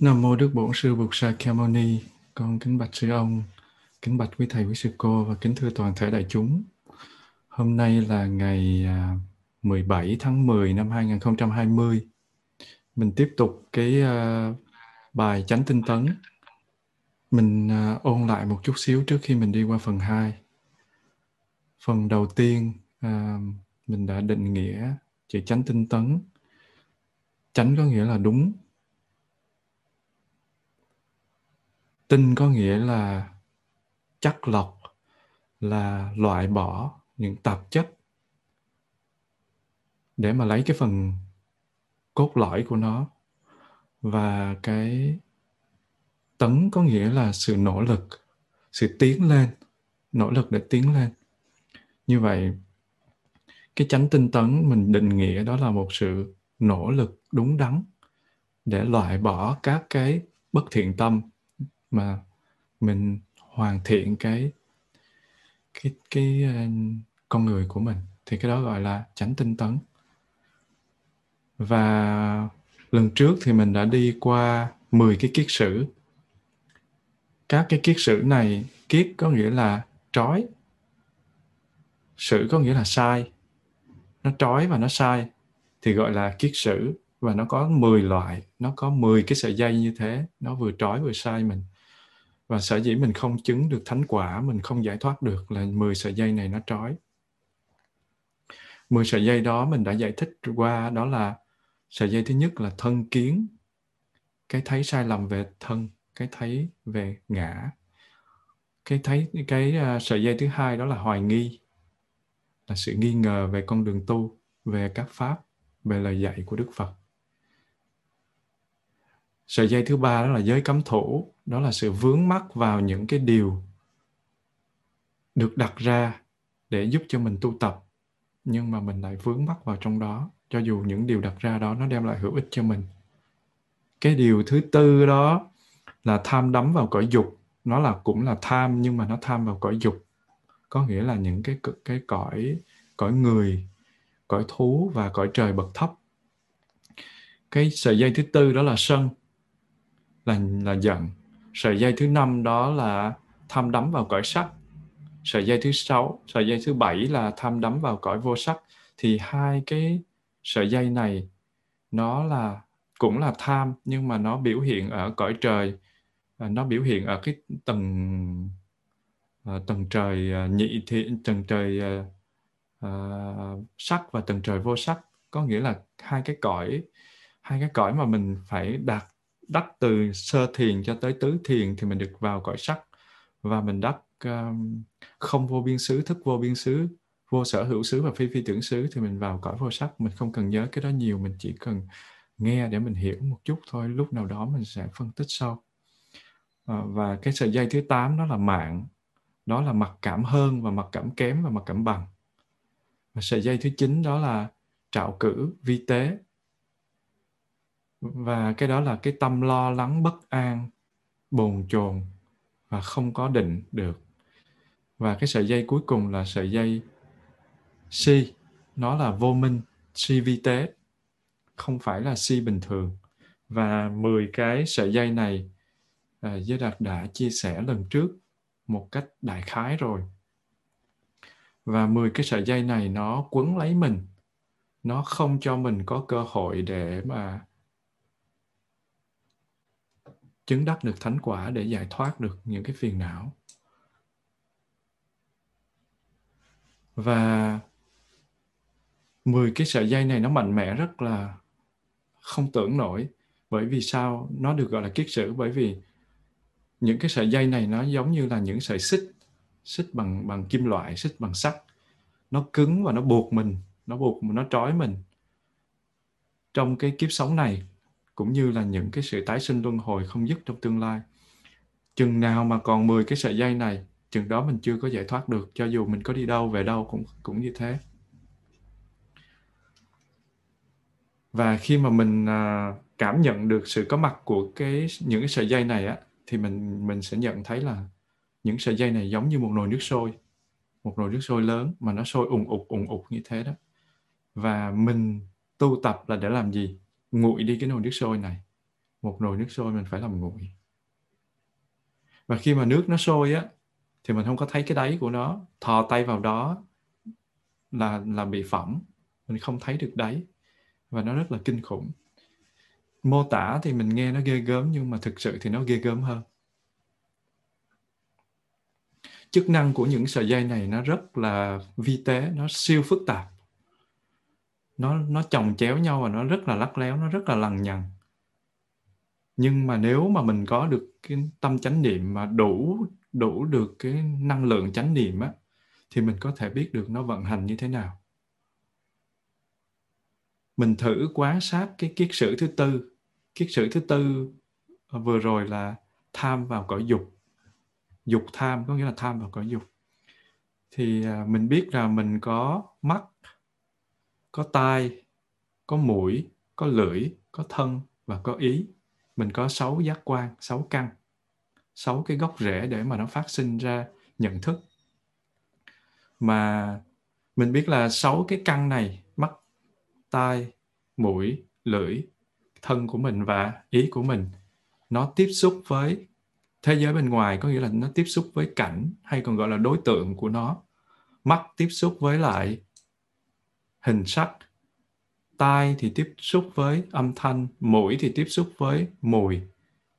Nam mô Đức Bổn Sư Bụt Thích Ca Mâu Ni. Con kính bạch sư ông, kính bạch quý thầy quý sư cô và kính thưa toàn thể đại chúng. Hôm nay là ngày 17 tháng 10 năm 2020. Mình tiếp tục cái bài Chánh Tinh Tấn. Mình ôn lại một chút xíu trước khi mình đi qua phần 2. Phần đầu tiên mình đã định nghĩa chữ Chánh Tinh Tấn. Chánh có nghĩa là đúng. Tinh có nghĩa là chắc lọc, là loại bỏ những tạp chất để mà lấy cái phần cốt lõi của nó. Và cái tấn có nghĩa là sự nỗ lực, sự tiến lên, nỗ lực để tiến lên. Như vậy, cái chánh tinh tấn mình định nghĩa đó là một sự nỗ lực đúng đắn để loại bỏ các cái bất thiện tâm mà mình hoàn thiện cái con người của mình, thì cái đó gọi là chánh tinh tấn. Và lần trước thì mình đã đi qua 10 cái kiết sử. Các cái kiết sử này, kiết có nghĩa là trói, sử có nghĩa là sai. Nó trói và nó sai thì gọi là kiết sử, và nó có 10 loại, nó có 10 cái sợi dây như thế, nó vừa trói vừa sai mình. Và sở dĩ mình không chứng được thánh quả, mình không giải thoát được là 10 sợi dây này nó trói. 10 sợi dây đó mình đã giải thích qua, đó là sợi dây thứ nhất là thân kiến, cái thấy sai lầm về thân, cái thấy về ngã. Cái sợi dây thứ hai đó là hoài nghi, là sự nghi ngờ về con đường tu, về các pháp, về lời dạy của Đức Phật. Sợi dây thứ ba đó là giới cấm thủ, đó là sự vướng mắc vào những cái điều được đặt ra để giúp cho mình tu tập, nhưng mà mình lại vướng mắc vào trong đó, cho dù những điều đặt ra đó nó đem lại hữu ích cho mình. Cái điều thứ tư đó là tham đắm vào cõi dục, nó là cũng là tham, nhưng mà nó tham vào cõi dục, có nghĩa là những cái cõi người, cõi thú và cõi trời bậc thấp. Cái sợi dây thứ tư đó là sân, là giận. Sợi dây thứ năm đó là tham đắm vào cõi sắc. Sợi dây thứ sáu, sợi dây thứ bảy là tham đắm vào cõi vô sắc. Thì hai cái sợi dây này nó là cũng là tham, nhưng mà nó biểu hiện ở cõi trời, nó biểu hiện ở cái tầng trời nhị thiện, tầng trời sắc và tầng trời vô sắc, có nghĩa là hai cái cõi mà mình phải đạt đắc từ sơ thiền cho tới tứ thiền thì mình được vào cõi sắc, và mình đắc không vô biên xứ, thức vô biên xứ, vô sở hữu xứ và phi phi tưởng xứ thì mình vào cõi vô sắc. Mình không cần nhớ cái đó nhiều, mình chỉ cần nghe để mình hiểu một chút thôi, lúc nào đó mình sẽ phân tích sau. Và cái sợi dây thứ 8 đó là mạng, đó là mặc cảm hơn và mặc cảm kém và mặc cảm bằng. Và sợi dây thứ 9 đó là trạo cử, vi tế. Và cái đó là cái tâm lo lắng, bất an, bồn chồn và không có định được. Và cái sợi dây cuối cùng là sợi dây si, nó là vô minh, si vi tế, không phải là si bình thường. Và 10 cái sợi dây này Giới Đạt đã chia sẻ lần trước một cách đại khái rồi. Và 10 cái sợi dây này nó quấn lấy mình, nó không cho mình có cơ hội để mà chứng đắc được thánh quả, để giải thoát được những cái phiền não. Và 10 cái sợi dây này nó mạnh mẽ rất là không tưởng nổi. Bởi vì sao nó được gọi là kiết sử? Bởi vì những cái sợi dây này nó giống như là những sợi xích, xích bằng kim loại, xích bằng sắt. Nó cứng và nó buộc mình, nó trói mình trong cái kiếp sống này, cũng như là những cái sự tái sinh luân hồi không dứt trong tương lai. Chừng nào mà còn 10 cái sợi dây này, chừng đó mình chưa có giải thoát được, cho dù mình có đi đâu về đâu cũng như thế. Và khi mà mình cảm nhận được sự có mặt của những cái sợi dây này á, thì mình sẽ nhận thấy là những sợi dây này giống như một nồi nước sôi lớn mà nó sôi ùng ục như thế đó. Và mình tu tập là để làm gì? Nguội đi cái nồi nước sôi này, một nồi nước sôi mình phải làm nguội. Và khi mà nước nó sôi á, thì mình không có thấy cái đáy của nó. Thò tay vào đó là bị phỏng. Mình không thấy được đáy. Và nó rất là kinh khủng. Mô tả thì mình nghe nó ghê gớm, nhưng mà thực sự thì nó ghê gớm hơn. Chức năng của những sợi dây này nó rất là vi tế, nó siêu phức tạp. Nó chồng chéo nhau và nó rất là lắc léo, nó rất là lằng nhằng. Nhưng mà nếu mà mình có được cái tâm chánh niệm mà đủ được cái năng lượng chánh niệm á, thì mình có thể biết được nó vận hành như thế nào. Mình thử quan sát cái kiết sử thứ tư. Kiết sử thứ tư vừa rồi là tham vào cõi dục. Dục tham có nghĩa là tham vào cõi dục. Thì mình biết là mình có mắt, có tai, có mũi, có lưỡi, có thân và có ý. Mình có 6 giác quan, 6 căn, 6 cái gốc rễ để mà nó phát sinh ra nhận thức. Mà mình biết là 6 cái căn này, mắt, tai, mũi, lưỡi, thân của mình và ý của mình, nó tiếp xúc với thế giới bên ngoài, có nghĩa là nó tiếp xúc với cảnh hay còn gọi là đối tượng của nó. Mắt tiếp xúc với lại hình sắc, tai thì tiếp xúc với âm thanh, mũi thì tiếp xúc với mùi,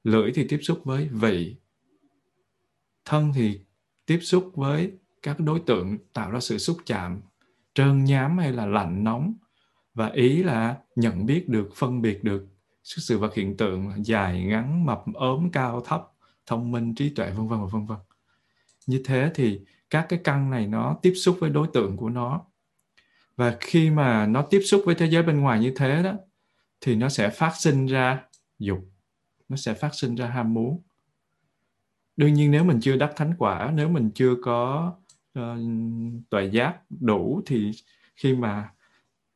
lưỡi thì tiếp xúc với vị, thân thì tiếp xúc với các đối tượng tạo ra sự xúc chạm, trơn nhám hay là lạnh nóng, và ý là nhận biết được, phân biệt được sự vật hiện tượng dài, ngắn, mập, ốm, cao, thấp, thông minh, trí tuệ, vân vân và vân vân. Như thế thì các cái căn này nó tiếp xúc với đối tượng của nó. Và khi mà nó tiếp xúc với thế giới bên ngoài như thế đó, thì nó sẽ phát sinh ra dục, nó sẽ phát sinh ra ham muốn. Đương nhiên nếu mình chưa đắc thánh quả, nếu mình chưa có tuệ giác đủ, thì khi mà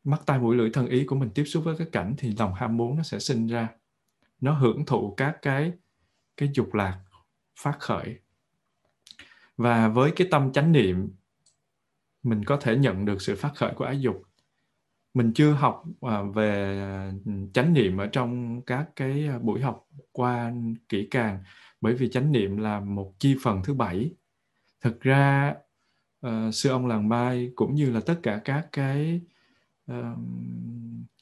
mắt, tai, mũi, lưỡi, thân, ý của mình tiếp xúc với cái cảnh thì lòng ham muốn nó sẽ sinh ra. Nó hưởng thụ các cái dục lạc phát khởi. Và với cái tâm chánh niệm, mình có thể nhận được sự phát khởi của ái dục. Mình chưa học về chánh niệm ở trong các cái buổi học qua kỹ càng, bởi vì chánh niệm là một chi phần thứ 7. Thực ra, sư ông Làng Mai cũng như là tất cả các cái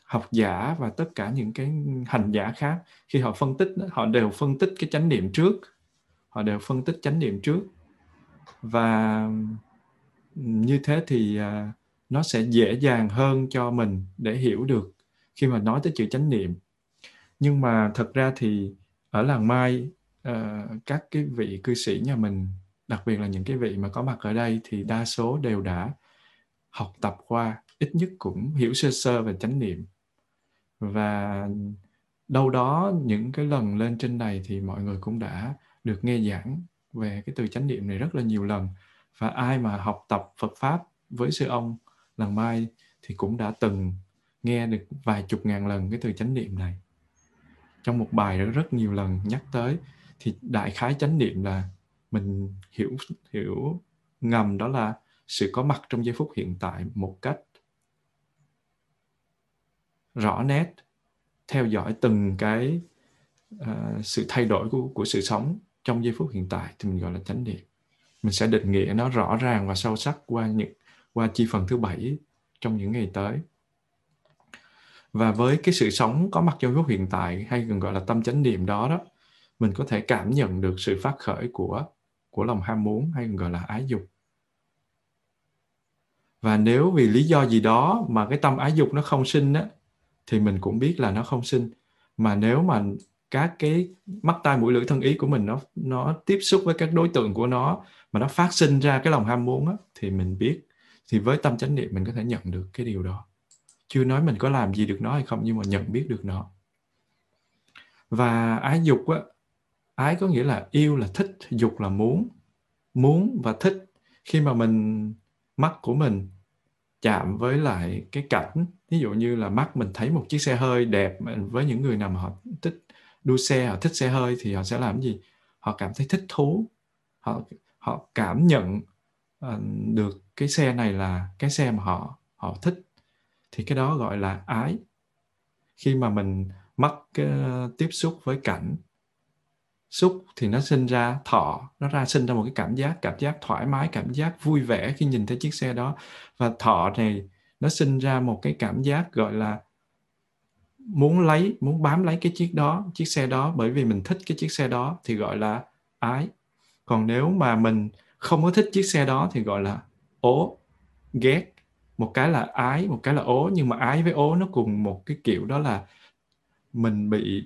học giả và tất cả những cái hành giả khác, khi họ phân tích, họ đều phân tích cái chánh niệm trước. Họ đều phân tích chánh niệm trước. Và như thế thì nó sẽ dễ dàng hơn cho mình để hiểu được khi mà nói tới chữ chánh niệm. Nhưng mà thật ra thì ở Làng Mai, các cái vị cư sĩ nhà mình, đặc biệt là những cái vị mà có mặt ở đây, thì đa số đều đã học tập qua, ít nhất cũng hiểu sơ sơ về chánh niệm. Và đâu đó những cái lần lên trên này thì mọi người cũng đã được nghe giảng về cái từ chánh niệm này rất là nhiều lần. Và ai mà học tập Phật Pháp với sư ông Làng Mai thì cũng đã từng nghe được vài chục ngàn lần cái từ chánh niệm này. Trong một bài đã rất nhiều lần nhắc tới. Thì đại khái chánh niệm là mình hiểu ngầm, đó là sự có mặt trong giây phút hiện tại một cách rõ nét, theo dõi từng cái sự thay đổi của sự sống trong giây phút hiện tại, thì mình gọi là chánh niệm. Mình sẽ định nghĩa nó rõ ràng và sâu sắc qua chi phần thứ 7 trong những ngày tới. Và với cái sự sống có mặt trong lúc hiện tại, hay còn gọi là tâm chánh niệm đó, mình có thể cảm nhận được sự phát khởi của lòng ham muốn, hay còn gọi là ái dục. Và nếu vì lý do gì đó mà cái tâm ái dục nó không sinh á, thì mình cũng biết là nó không sinh. Mà nếu mà các cái mắt, tai, mũi, lưỡi, thân, ý của mình nó tiếp xúc với các đối tượng của nó mà nó phát sinh ra cái lòng ham muốn á, thì mình biết. Thì với tâm chánh niệm mình có thể nhận được cái điều đó. Chưa nói mình có làm gì được nó hay không, nhưng mà nhận biết được nó. Và ái dục á, ái có nghĩa là yêu là thích, dục là muốn và thích. Khi mà mình, mắt của mình chạm với lại cái cảnh, ví dụ như là mắt mình thấy một chiếc xe hơi đẹp, với những người nào mà họ thích đua xe, họ thích xe hơi thì họ sẽ làm gì? Họ cảm thấy thích thú, họ cảm nhận được cái xe này là cái xe mà họ thích, thì cái đó gọi là ái. Khi mà mình mất cái tiếp xúc với cảnh. Xúc thì nó sinh ra thọ, nó sinh ra một cái cảm giác thoải mái, cảm giác vui vẻ khi nhìn thấy chiếc xe đó. Và thọ này nó sinh ra một cái cảm giác gọi là muốn lấy, muốn bám lấy cái chiếc đó, chiếc xe đó, bởi vì mình thích cái chiếc xe đó thì gọi là ái. Còn nếu mà mình không có thích chiếc xe đó thì gọi là ố, ghét. Một cái là ái, một cái là ố, nhưng mà ái với ố nó cùng một cái kiểu, đó là mình bị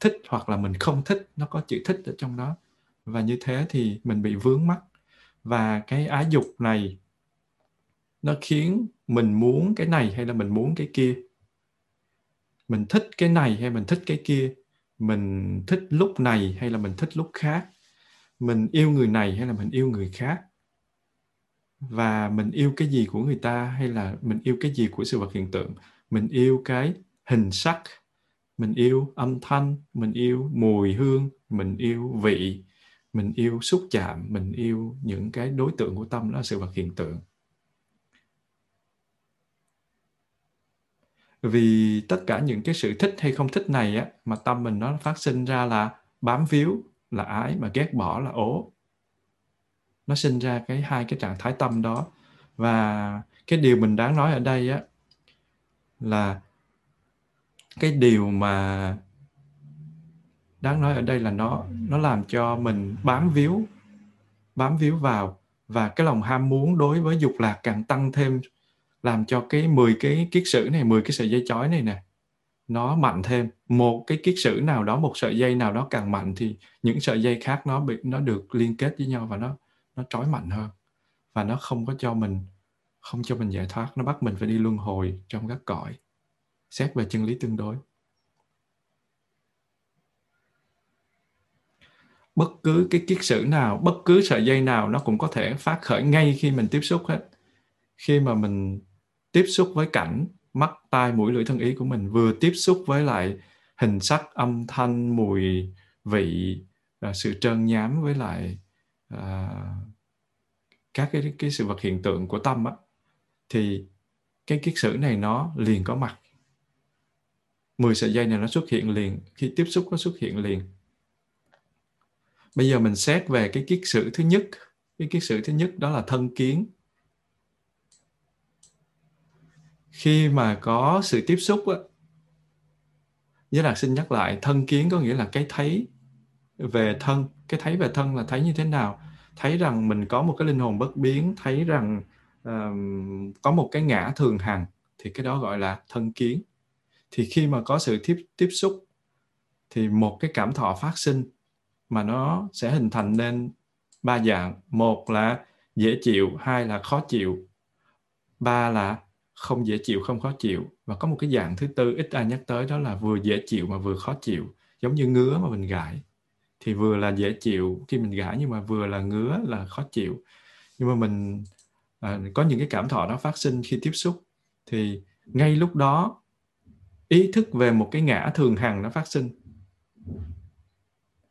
thích hoặc là mình không thích, nó có chữ thích ở trong đó. Và như thế thì mình bị vướng mắc. Và cái ái dục này nó khiến mình muốn cái này hay là mình muốn cái kia, mình thích cái này hay mình thích cái kia, mình thích lúc này hay là mình thích lúc khác, mình yêu người này hay là mình yêu người khác, và mình yêu cái gì của người ta hay là mình yêu cái gì của sự vật hiện tượng. Mình yêu cái hình sắc, mình yêu âm thanh, mình yêu mùi hương, mình yêu vị, mình yêu xúc chạm, mình yêu những cái đối tượng của tâm, đó là sự vật hiện tượng. Vì tất cả những cái sự thích hay không thích này á, mà tâm mình nó phát sinh ra là bám víu là ái, mà ghét bỏ là ố. Nó sinh ra cái hai cái trạng thái tâm đó. Và cái điều mình đáng nói ở đây á, là cái điều mà đáng nói ở đây là nó làm cho mình bám víu vào, và cái lòng ham muốn đối với dục lạc càng tăng thêm, làm cho cái 10 cái kiết sử này, 10 cái sợi dây chói này nè, nó mạnh thêm. Một cái kiết sử nào đó, một sợi dây nào đó càng mạnh thì những sợi dây khác nó được liên kết với nhau và nó trói mạnh hơn, và nó không cho mình giải thoát, nó bắt mình phải đi luân hồi trong các cõi. Xét về chân lý tương đối, bất cứ cái kiết sử nào, bất cứ sợi dây nào nó cũng có thể phát khởi ngay khi mình tiếp xúc hết. Khi mà mình tiếp xúc với cảnh, mắt, tai, mũi, lưỡi, thân, ý của mình, vừa tiếp xúc với lại hình sắc, âm thanh, mùi, vị, sự trơn nhám với lại các cái sự vật hiện tượng của tâm á, thì cái kiết sử này nó liền có mặt. 10 sợi dây này nó xuất hiện liền, khi tiếp xúc nó xuất hiện liền. Bây giờ mình xét về cái kiết sử thứ nhất. Cái kiết sử thứ nhất đó là thân kiến. Khi mà có sự tiếp xúc á, với là xin nhắc lại, thân kiến có nghĩa là cái thấy về thân. Cái thấy về thân là thấy như thế nào? Thấy rằng mình có một cái linh hồn bất biến, thấy rằng có một cái ngã thường hằng, thì cái đó gọi là thân kiến. Thì khi mà có sự tiếp xúc thì một cái cảm thọ phát sinh, mà nó sẽ hình thành nên ba dạng. Một là dễ chịu, hai là khó chịu, ba là không dễ chịu, không khó chịu. Và có một cái dạng thứ tư ít ai nhắc tới, đó là vừa dễ chịu mà vừa khó chịu, giống như ngứa mà mình gãi. Thì vừa là dễ chịu khi mình gãi, nhưng mà vừa là ngứa là khó chịu. Nhưng mà mình có những cái cảm thọ đó phát sinh khi tiếp xúc, thì ngay lúc đó ý thức về một cái ngã thường hằng nó phát sinh.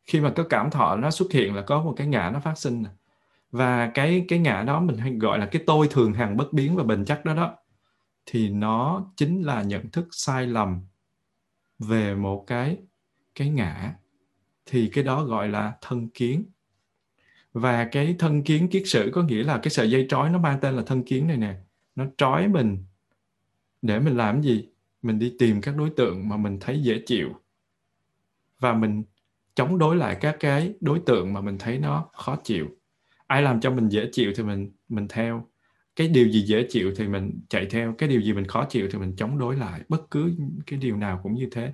Khi mà có cảm thọ nó xuất hiện là có một cái ngã nó phát sinh. Và cái ngã đó mình hay gọi là cái tôi thường hằng bất biến và bền chắc đó. Thì nó chính là nhận thức sai lầm về một cái ngã. Thì cái đó gọi là thân kiến. Và cái thân kiến kiết sử có nghĩa là cái sợi dây trói nó mang tên là thân kiến này nè. Nó trói mình để mình làm gì? Mình đi tìm các đối tượng mà mình thấy dễ chịu, và mình chống đối lại các cái đối tượng mà mình thấy nó khó chịu. Ai làm cho mình dễ chịu thì mình theo. Cái điều gì dễ chịu thì mình chạy theo. Cái điều gì mình khó chịu thì mình chống đối lại. Bất cứ cái điều nào cũng như thế.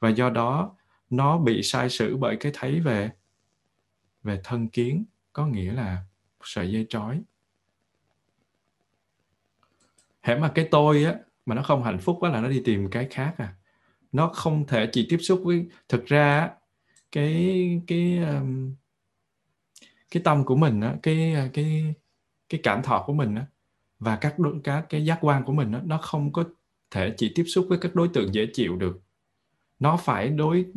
Và do đó nó bị sai sử bởi cái thấy về thân kiến, có nghĩa là sợi dây trói. Hễ mà cái tôi á, mà nó không hạnh phúc quá là nó đi tìm cái khác à. Nó không thể chỉ tiếp xúc với... Thực ra cái tâm của mình, cái cảm thọ của mình và các cái giác quan của mình, nó không có thể chỉ tiếp xúc với các đối tượng dễ chịu được. Nó phải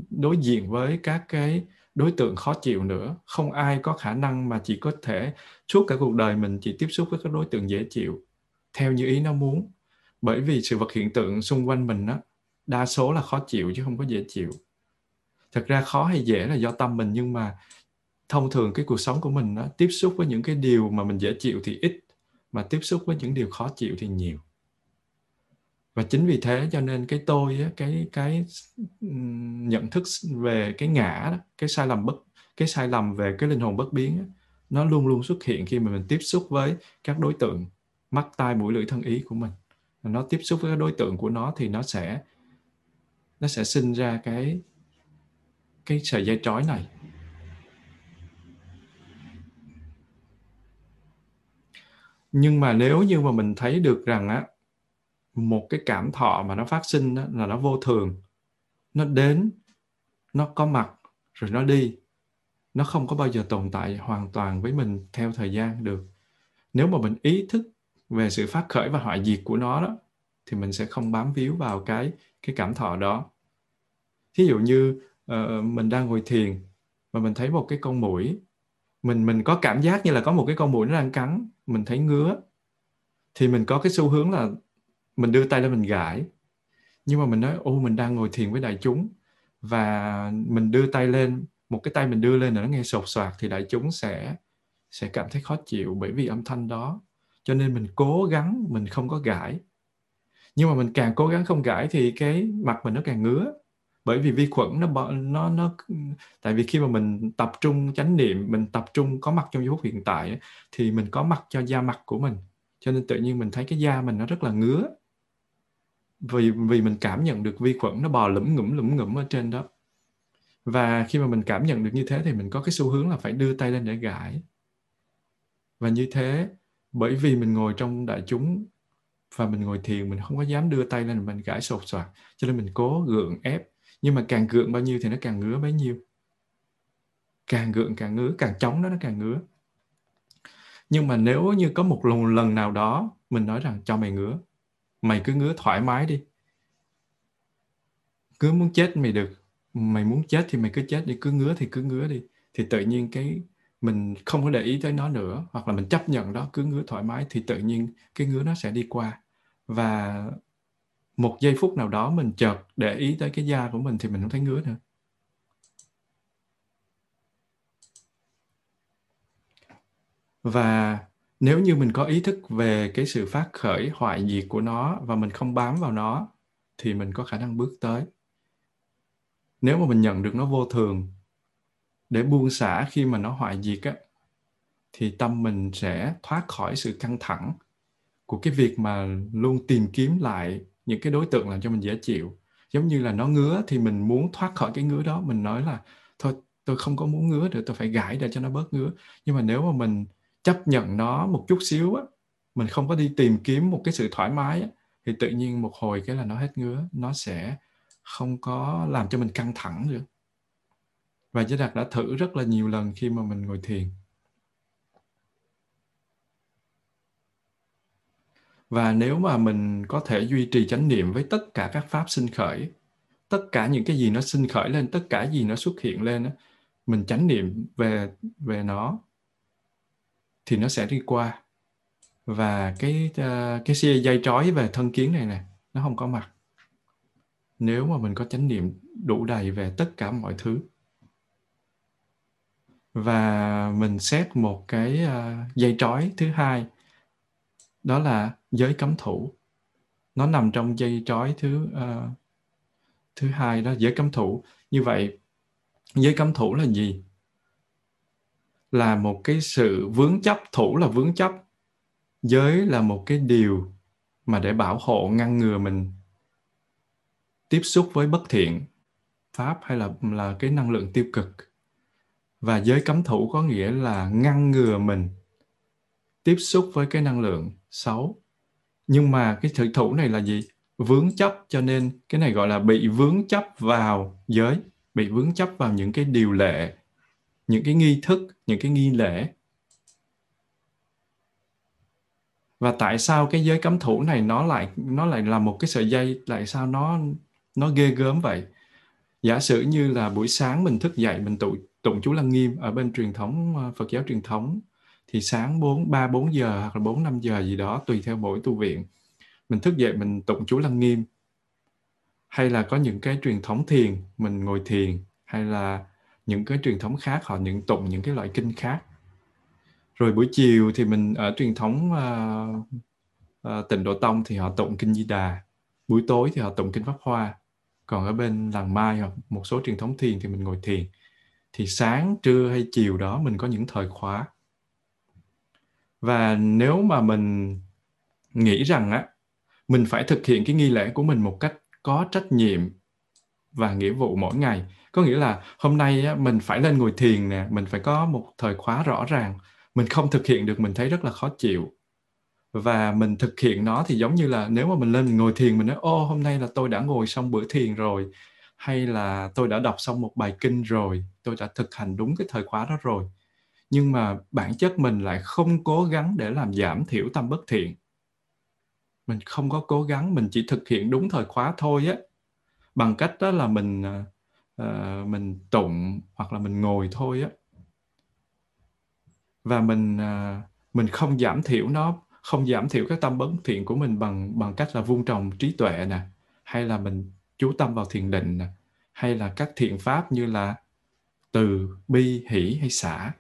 đối diện với các cái đối tượng khó chịu nữa. Không ai có khả năng mà chỉ có thể suốt cả cuộc đời mình chỉ tiếp xúc với các đối tượng dễ chịu theo như ý nó muốn. Bởi vì sự vật hiện tượng xung quanh mình đa số là khó chịu chứ không có dễ chịu. Thật ra khó hay dễ là do tâm mình, nhưng mà thông thường cái cuộc sống của mình đó, tiếp xúc với những cái điều mà mình dễ chịu thì ít, mà tiếp xúc với những điều khó chịu thì nhiều. Và chính vì thế cho nên cái tôi, cái nhận thức về cái ngã, đó, cái sai lầm về cái linh hồn bất biến, nó luôn luôn xuất hiện khi mà mình tiếp xúc với các đối tượng mắt, tai, mũi, lưỡi, thân, ý của mình. Nó tiếp xúc với các đối tượng của nó thì nó sẽ sinh ra cái sợi dây trói này. Nhưng mà nếu như mà mình thấy được rằng á, một cái cảm thọ mà nó phát sinh đó, là nó vô thường, nó đến, nó có mặt rồi nó đi, nó không có bao giờ tồn tại hoàn toàn với mình theo thời gian được. Nếu mà mình ý thức về sự phát khởi và hoại diệt của nó đó, thì mình sẽ không bám víu vào cái cảm thọ đó. Thí dụ như mình đang ngồi thiền và mình thấy một cái con muỗi, mình có cảm giác như là có một cái con muỗi nó đang cắn, mình thấy ngứa, thì mình có cái xu hướng là mình đưa tay lên mình gãi. Nhưng mà mình nói mình đang ngồi thiền với đại chúng, và mình đưa tay lên, một cái tay mình đưa lên là nó nghe sột soạt, thì đại chúng sẽ cảm thấy khó chịu bởi vì âm thanh đó. Cho nên mình cố gắng mình không có gãi. Nhưng mà mình càng cố gắng không gãi thì cái mặt mình nó càng ngứa. Bởi vì vi khuẩn nó tại vì khi mà mình tập trung chánh niệm, mình tập trung có mặt trong giây phút hiện tại thì mình có mặt cho da mặt của mình. Cho nên tự nhiên mình thấy cái da mình nó rất là ngứa. Vì mình cảm nhận được vi khuẩn nó bò lủm ngủm ở trên đó. Và khi mà mình cảm nhận được như thế thì mình có cái xu hướng là phải đưa tay lên để gãi. Và như thế, bởi vì mình ngồi trong đại chúng và mình ngồi thiền, mình không có dám đưa tay lên mình gãi sột soạt. Cho nên mình cố gượng ép. Nhưng mà càng gượng bao nhiêu thì nó càng ngứa bấy nhiêu. Càng gượng càng ngứa, càng chống nó càng ngứa. Nhưng mà nếu như có một lần nào đó mình nói rằng cho mày ngứa, mày cứ ngứa thoải mái đi, cứ muốn chết mày được, mày muốn chết thì mày cứ chết đi, cứ ngứa đi, thì tự nhiên cái mình không có để ý tới nó nữa, hoặc là mình chấp nhận đó, cứ ngứa thoải mái, thì tự nhiên cái ngứa nó sẽ đi qua. Và một giây phút nào đó mình chợt để ý tới cái da của mình thì mình không thấy ngứa nữa. Và nếu như mình có ý thức về cái sự phát khởi hoại diệt của nó và mình không bám vào nó thì mình có khả năng bước tới. Nếu mà mình nhận được nó vô thường để buông xả khi mà nó hoại diệt á, thì tâm mình sẽ thoát khỏi sự căng thẳng của cái việc mà luôn tìm kiếm lại những cái đối tượng làm cho mình dễ chịu. Giống như là nó ngứa thì mình muốn thoát khỏi cái ngứa đó, mình nói là thôi tôi không có muốn ngứa nữa, tôi phải gãi để cho nó bớt ngứa. Nhưng mà nếu mà mình chấp nhận nó một chút xíu á, mình không có đi tìm kiếm một cái sự thoải mái á, thì tự nhiên một hồi cái là nó hết ngứa, nó sẽ không có làm cho mình căng thẳng nữa. Và Giới Đạt đã thử rất là nhiều lần khi mà mình ngồi thiền. Và nếu mà mình có thể duy trì chánh niệm với tất cả các pháp sinh khởi, tất cả những cái gì nó sinh khởi lên, tất cả gì nó xuất hiện lên á, mình chánh niệm về nó thì nó sẽ đi qua. Và cái dây trói về thân kiến này nè, nó không có mặt. Nếu mà mình có chánh niệm đủ đầy về tất cả mọi thứ và mình xét một cái dây trói thứ hai, đó là giới cấm thủ. Nó nằm trong dây trói thứ hai đó, giới cấm thủ. Như vậy, giới cấm thủ là gì? Là một cái sự vướng chấp, thủ là vướng chấp. Giới là một cái điều mà để bảo hộ, ngăn ngừa mình tiếp xúc với bất thiện, pháp hay là cái năng lượng tiêu cực. Và giới cấm thủ có nghĩa là ngăn ngừa mình tiếp xúc với cái năng lượng xấu. Nhưng mà cái sự thủ này là gì? Vướng chấp, cho nên cái này gọi là bị vướng chấp vào giới, bị vướng chấp vào những cái điều lệ, những cái nghi thức, những cái nghi lễ. Và tại sao cái giới cấm thủ này nó lại là một cái sợi dây, tại sao nó ghê gớm vậy? Giả sử như là buổi sáng mình thức dậy, mình tụng chú Lăng Nghiêm ở bên truyền thống Phật giáo truyền thống, thì sáng 3-4 giờ hoặc là 4-5 giờ gì đó, tùy theo mỗi tu viện, mình thức dậy mình tụng chú Lăng Nghiêm. hay là có những cái truyền thống thiền mình ngồi thiền, hay là những cái truyền thống khác họ những tụng những cái loại kinh khác. Rồi buổi chiều thì mình ở truyền thống tịnh Độ Tông thì họ tụng kinh Di Đà, buổi tối thì họ tụng kinh Pháp Hoa. Còn ở bên Làng Mai hoặc một số truyền thống thiền thì mình ngồi thiền. Thì sáng, trưa hay chiều đó mình có những thời khóa. Và nếu mà mình nghĩ rằng á, mình phải thực hiện cái nghi lễ của mình một cách có trách nhiệm và nghĩa vụ mỗi ngày. Có nghĩa là hôm nay á, mình phải lên ngồi thiền nè, mình phải có một thời khóa rõ ràng. Mình không thực hiện được mình thấy rất là khó chịu. Và mình thực hiện nó thì giống như là nếu mà mình lên mình ngồi thiền mình nói ô hôm nay là tôi đã ngồi xong bữa thiền rồi, hay là tôi đã đọc xong một bài kinh rồi, tôi đã thực hành đúng cái thời khóa đó rồi. Nhưng mà bản chất mình lại không cố gắng để làm giảm thiểu tâm bất thiện. Mình không có cố gắng, mình chỉ thực hiện đúng thời khóa thôi á. Bằng cách đó là mình tụng hoặc là mình ngồi thôi á. Và mình không giảm thiểu nó, không giảm thiểu các tâm bất thiện của mình bằng cách là vun trồng trí tuệ nè, hay là mình chú tâm vào thiền định nè, hay là các thiện pháp như là từ, bi, hỷ hay xả.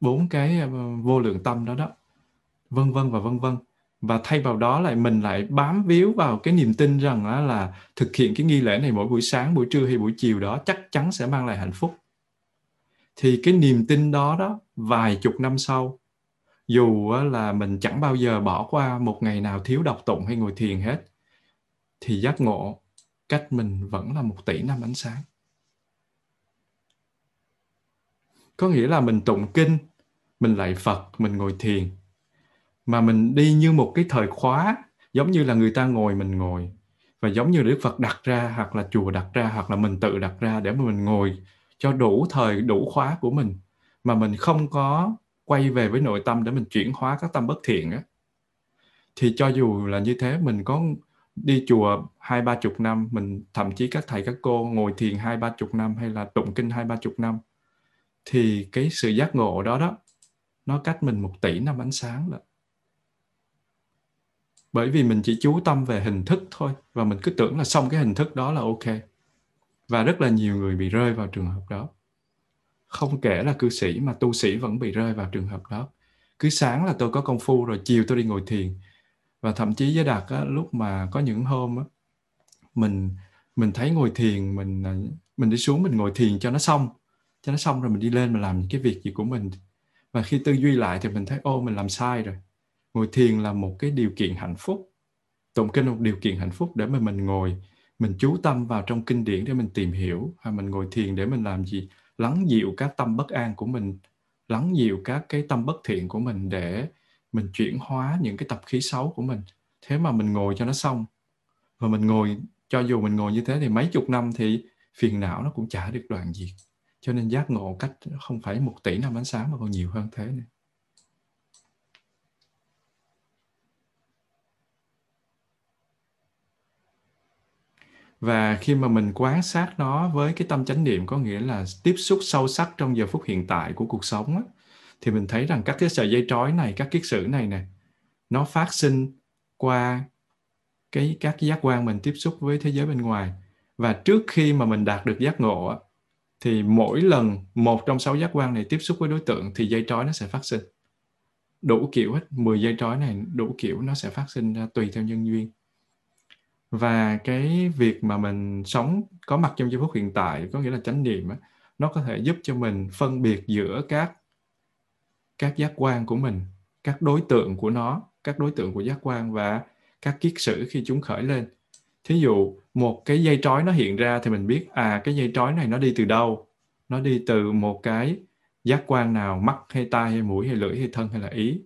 4 cái vô lượng tâm đó đó, vân vân và vân vân. Và thay vào đó lại mình lại bám víu vào cái niềm tin rằng là thực hiện cái nghi lễ này mỗi buổi sáng, buổi trưa hay buổi chiều đó chắc chắn sẽ mang lại hạnh phúc. Thì cái niềm tin đó đó vài chục năm sau, dù là mình chẳng bao giờ bỏ qua một ngày nào thiếu đọc tụng hay ngồi thiền hết, thì giác ngộ cách mình vẫn là 1 tỷ năm ánh sáng. Có nghĩa là mình tụng kinh, mình lạy Phật, mình ngồi thiền, mà mình đi như một cái thời khóa, giống như là người ta ngồi mình ngồi, và giống như Đức Phật đặt ra, hoặc là chùa đặt ra, hoặc là mình tự đặt ra để mà mình ngồi cho đủ thời, đủ khóa của mình, mà mình không có quay về với nội tâm để mình chuyển hóa các tâm bất thiện á. Thì cho dù là như thế, mình có đi chùa 20-30 năm, mình thậm chí các thầy các cô ngồi thiền 20-30 năm hay là tụng kinh 20-30 năm, thì cái sự giác ngộ đó đó nó cách mình 1 tỷ năm ánh sáng đó. Bởi vì mình chỉ chú tâm về hình thức thôi, và mình cứ tưởng là xong cái hình thức đó là ok. Và rất là nhiều người bị rơi vào trường hợp đó. Không kể là cư sĩ mà tu sĩ vẫn bị rơi vào trường hợp đó. Cứ sáng là tôi có công phu rồi chiều tôi đi ngồi thiền. Và thậm chí với Đạt á, lúc mà có những hôm á, mình thấy ngồi thiền, mình đi xuống mình ngồi thiền cho nó xong. Cho nó xong rồi mình đi lên mình làm những cái việc gì của mình. Và khi tư duy lại thì mình thấy ô mình làm sai rồi. Ngồi thiền là một cái điều kiện hạnh phúc. Tụng kinh là một điều kiện hạnh phúc để mà mình ngồi, mình chú tâm vào trong kinh điển để mình tìm hiểu. Hay mình ngồi thiền để mình làm gì? Lắng dịu các tâm bất an của mình, lắng dịu các cái tâm bất thiện của mình để mình chuyển hóa những cái tập khí xấu của mình. Thế mà mình ngồi cho nó xong. Và mình ngồi, cho dù mình ngồi như thế thì mấy chục năm thì phiền não nó cũng chả được đoạn diệt. Cho nên giác ngộ cách không phải 1 tỷ năm ánh sáng mà còn nhiều hơn thế nữa. Và khi mà mình quan sát nó với cái tâm chánh niệm, có nghĩa là tiếp xúc sâu sắc trong giờ phút hiện tại của cuộc sống á, thì mình thấy rằng các cái sợi dây trói này, các kiết sử này nè, nó phát sinh qua các giác quan mình tiếp xúc với thế giới bên ngoài. Và trước khi mà mình đạt được giác ngộ á, thì mỗi lần một trong 6 giác quan này tiếp xúc với đối tượng thì dây trói nó sẽ phát sinh. Đủ kiểu hết, 10 dây trói này đủ kiểu nó sẽ phát sinh ra tùy theo nhân duyên. Và cái việc mà mình sống có mặt trong giây phút hiện tại, có nghĩa là chánh niệm, nó có thể giúp cho mình phân biệt giữa các giác quan của mình, các đối tượng của nó, các đối tượng của giác quan và các kiết sử khi chúng khởi lên. Thí dụ, một cái dây trói nó hiện ra thì mình biết, cái dây trói này nó đi từ đâu? Nó đi từ một cái giác quan nào, mắt hay tai hay mũi hay lưỡi hay thân hay là ý.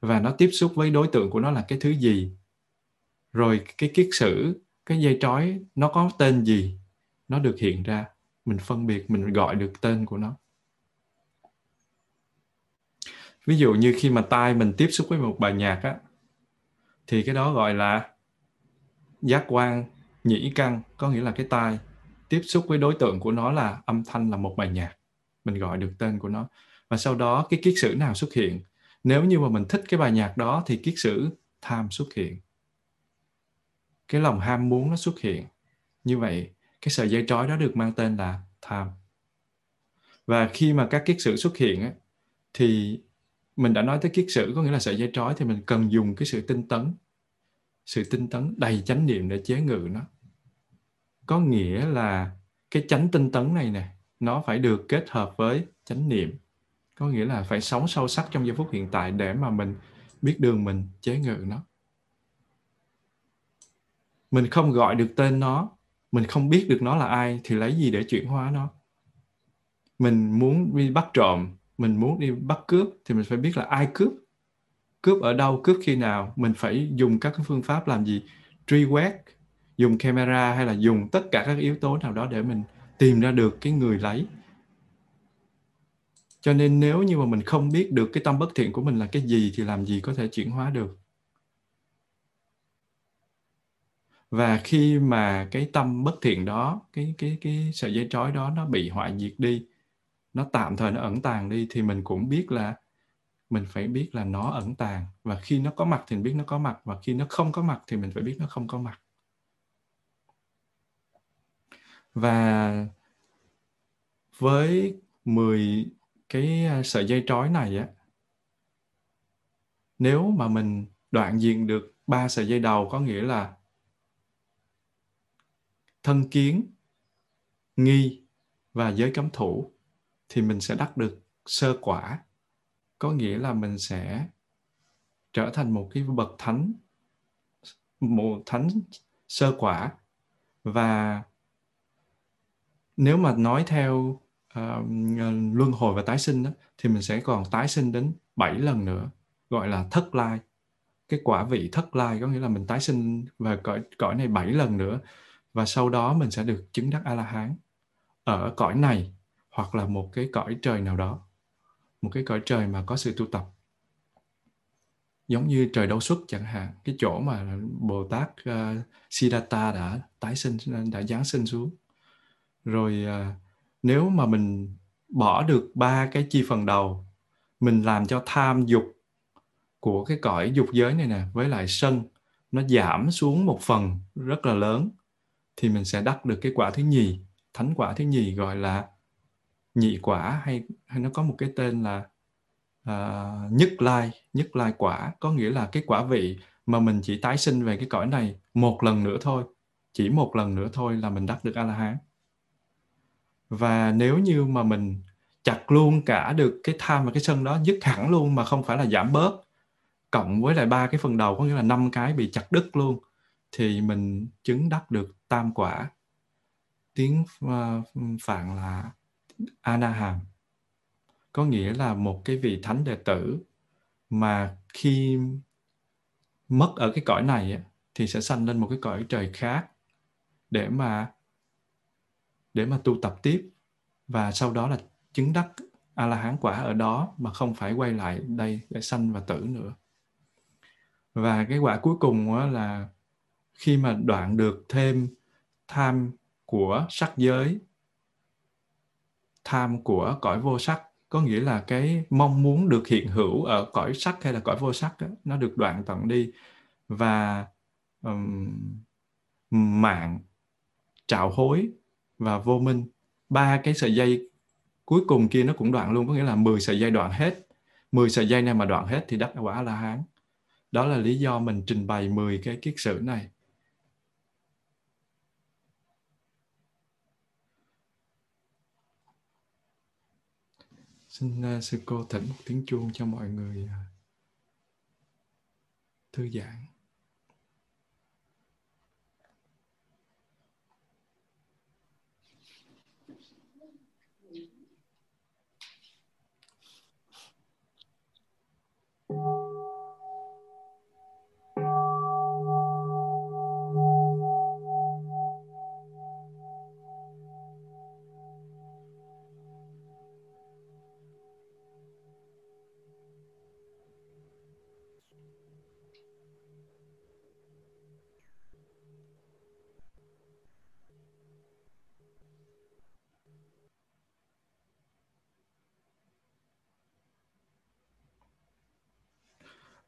Và nó tiếp xúc với đối tượng của nó là cái thứ gì? Rồi cái kiết sử, cái dây trói nó có tên gì? Nó được hiện ra. Mình phân biệt, mình gọi được tên của nó. Ví dụ như khi mà tai mình tiếp xúc với một bài nhạc á, thì cái đó gọi là giác quan nhĩ căn, có nghĩa là cái tai tiếp xúc với đối tượng của nó là âm thanh, là một bài nhạc. Mình gọi được tên của nó. Và sau đó cái kiết sử nào xuất hiện? Nếu như mà mình thích cái bài nhạc đó thì kiết sử tham xuất hiện. Cái lòng ham muốn nó xuất hiện. Như vậy, cái sợi dây trói đó được mang tên là tham. Và khi mà các kiết sử xuất hiện, thì mình đã nói tới kiết sử, có nghĩa là sợi dây trói, thì mình cần dùng cái sự tinh tấn đầy chánh niệm để chế ngự nó. Có nghĩa là cái chánh tinh tấn này nè, nó phải được kết hợp với chánh niệm. Có nghĩa là phải sống sâu sắc trong giây phút hiện tại để mà mình biết đường mình chế ngự nó. Mình không gọi được tên nó, mình không biết được nó là ai, thì lấy gì để chuyển hóa nó? Mình muốn đi bắt trộm, mình muốn đi bắt cướp, thì mình phải biết là ai cướp, cướp ở đâu, cướp khi nào. Mình phải dùng các phương pháp làm gì? Truy quét, dùng camera hay là dùng tất cả các yếu tố nào đó để mình tìm ra được cái người lấy. Cho nên nếu như mà mình không biết được cái tâm bất thiện của mình là cái gì thì làm gì có thể chuyển hóa được. Và khi mà cái tâm bất thiện đó, cái sợi dây trói đó nó bị hoại diệt đi, nó tạm thời nó ẩn tàng đi, thì mình cũng biết là mình phải biết là nó ẩn tàng. Và khi nó có mặt thì mình biết nó có mặt, và khi nó không có mặt thì mình phải biết nó không có mặt. Và với 10 cái sợi dây trói này á, nếu mà mình đoạn diện được 3 sợi dây đầu, có nghĩa là thân kiến, nghi và giới cấm thủ, thì mình sẽ đắc được sơ quả. Có nghĩa là mình sẽ trở thành một cái bậc thánh, một thánh sơ quả. Và nếu mà nói theo luân hồi và tái sinh đó, thì mình sẽ còn tái sinh đến 7 lần nữa, gọi là thất lai. Cái quả vị thất lai có nghĩa là mình tái sinh về cõi này 7 lần nữa, và sau đó mình sẽ được chứng đắc A-la-hán ở cõi này hoặc là một cái cõi trời nào đó, một cái cõi trời mà có sự tu tập, giống như trời Đâu Xuất chẳng hạn, cái chỗ mà Bồ Tát Siddhartha đã tái sinh, đã giáng sinh xuống. Rồi nếu mà mình bỏ được 3 cái chi phần đầu, mình làm cho tham dục của cái cõi dục giới này nè với lại sân nó giảm xuống một phần rất là lớn, thì mình sẽ đắc được cái quả thứ nhì, thánh quả thứ nhì, gọi là nhị quả, hay nó có một cái tên là nhất lai quả. Có nghĩa là cái quả vị mà mình chỉ tái sinh về cái cõi này một lần nữa thôi, chỉ một lần nữa thôi là mình đắc được A-la-hán. Và nếu như mà mình chặt luôn cả được cái tham và cái sân đó, dứt hẳn luôn mà không phải là giảm bớt, cộng với lại 3 cái phần đầu, có nghĩa là 5 cái bị chặt đứt luôn, thì mình chứng đắc được tam quả, tiếng Phạn là A-na-hàm. Có nghĩa là một cái vị thánh đệ tử mà khi mất ở cái cõi này thì sẽ sanh lên một cái cõi trời khác để mà tu tập tiếp, và sau đó là chứng đắc A-la-hán quả ở đó mà không phải quay lại đây để sanh và tử nữa. Và cái quả cuối cùng là khi mà đoạn được thêm tham của sắc giới, tham của cõi vô sắc, có nghĩa là cái mong muốn được hiện hữu ở cõi sắc hay là cõi vô sắc đó, nó được đoạn tận đi, và mạng, trạo hối và vô minh, 3 cái sợi dây cuối cùng kia nó cũng đoạn luôn, có nghĩa là 10 sợi dây đoạn hết. 10 sợi dây này mà đoạn hết thì đắc quả A-la-hán. Đó là lý do mình trình bày 10 cái kiết sử này. Xin sư cô thỉnh một tiếng chuông cho mọi người thư giãn.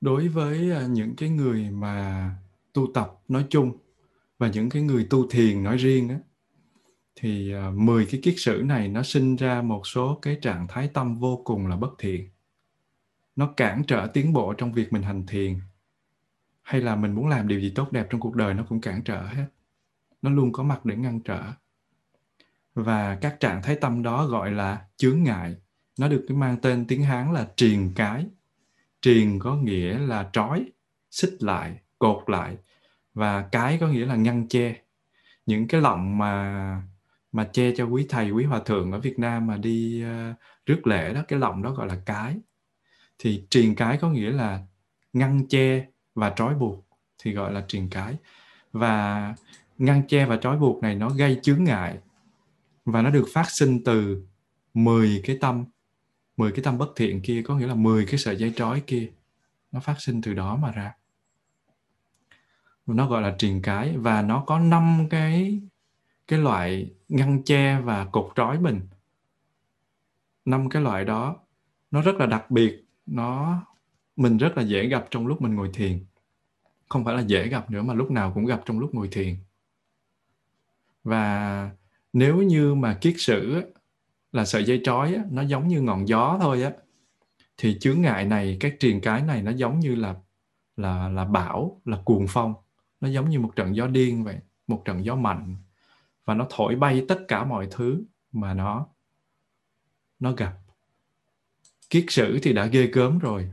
Đối với những cái người mà tu tập nói chung và những cái người tu thiền nói riêng đó, thì 10 cái kiết sử này nó sinh ra một số cái trạng thái tâm vô cùng là bất thiện. Nó cản trở tiến bộ trong việc mình hành thiền. Hay là mình muốn làm điều gì tốt đẹp trong cuộc đời nó cũng cản trở hết. Nó luôn có mặt để ngăn trở. Và các trạng thái tâm đó gọi là chướng ngại. Nó được cái mang tên tiếng Hán là triền cái. Triền có nghĩa là trói, xích lại, cột lại. Và cái có nghĩa là ngăn che. Những cái lọng mà che cho quý thầy, quý hòa thượng ở Việt Nam mà đi rước lễ đó, cái lọng đó gọi là cái. Thì triền cái có nghĩa là ngăn che và trói buộc, thì gọi là triền cái. Và ngăn che và trói buộc này nó gây chướng ngại. Và nó được phát sinh từ 10 cái tâm bất thiện kia, có nghĩa là 10 cái sợi dây trói kia. Nó phát sinh từ đó mà ra. Nó gọi là triền cái. Và nó có 5 cái loại ngăn che và cột trói mình. 5 cái loại đó nó rất là đặc biệt, mình rất là dễ gặp trong lúc mình ngồi thiền. Không phải là dễ gặp nữa mà lúc nào cũng gặp trong lúc ngồi thiền. Và nếu như mà kiết sử là sợi dây trói, nó giống như ngọn gió thôi á, thì chướng ngại này, các triền cái này nó giống như là bão, là cuồng phong. Nó giống như một trận gió điên vậy, một trận gió mạnh, và nó thổi bay tất cả mọi thứ mà nó gặp. Kiết sử thì đã ghê gớm rồi,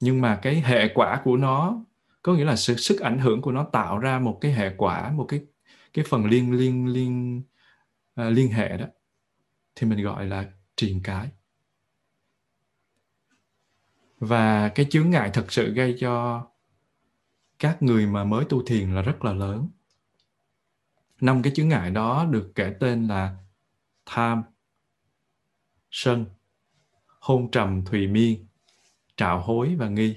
nhưng mà cái hệ quả của nó, có nghĩa là sức ảnh hưởng của nó tạo ra một cái hệ quả, một cái phần liên hệ đó, thì mình gọi là triền cái. Và cái chướng ngại thật sự gây cho các người mà mới tu thiền là rất là lớn. 5 cái chướng ngại đó được kể tên là tham, sân, hôn trầm, thùy miên, trạo hối và nghi.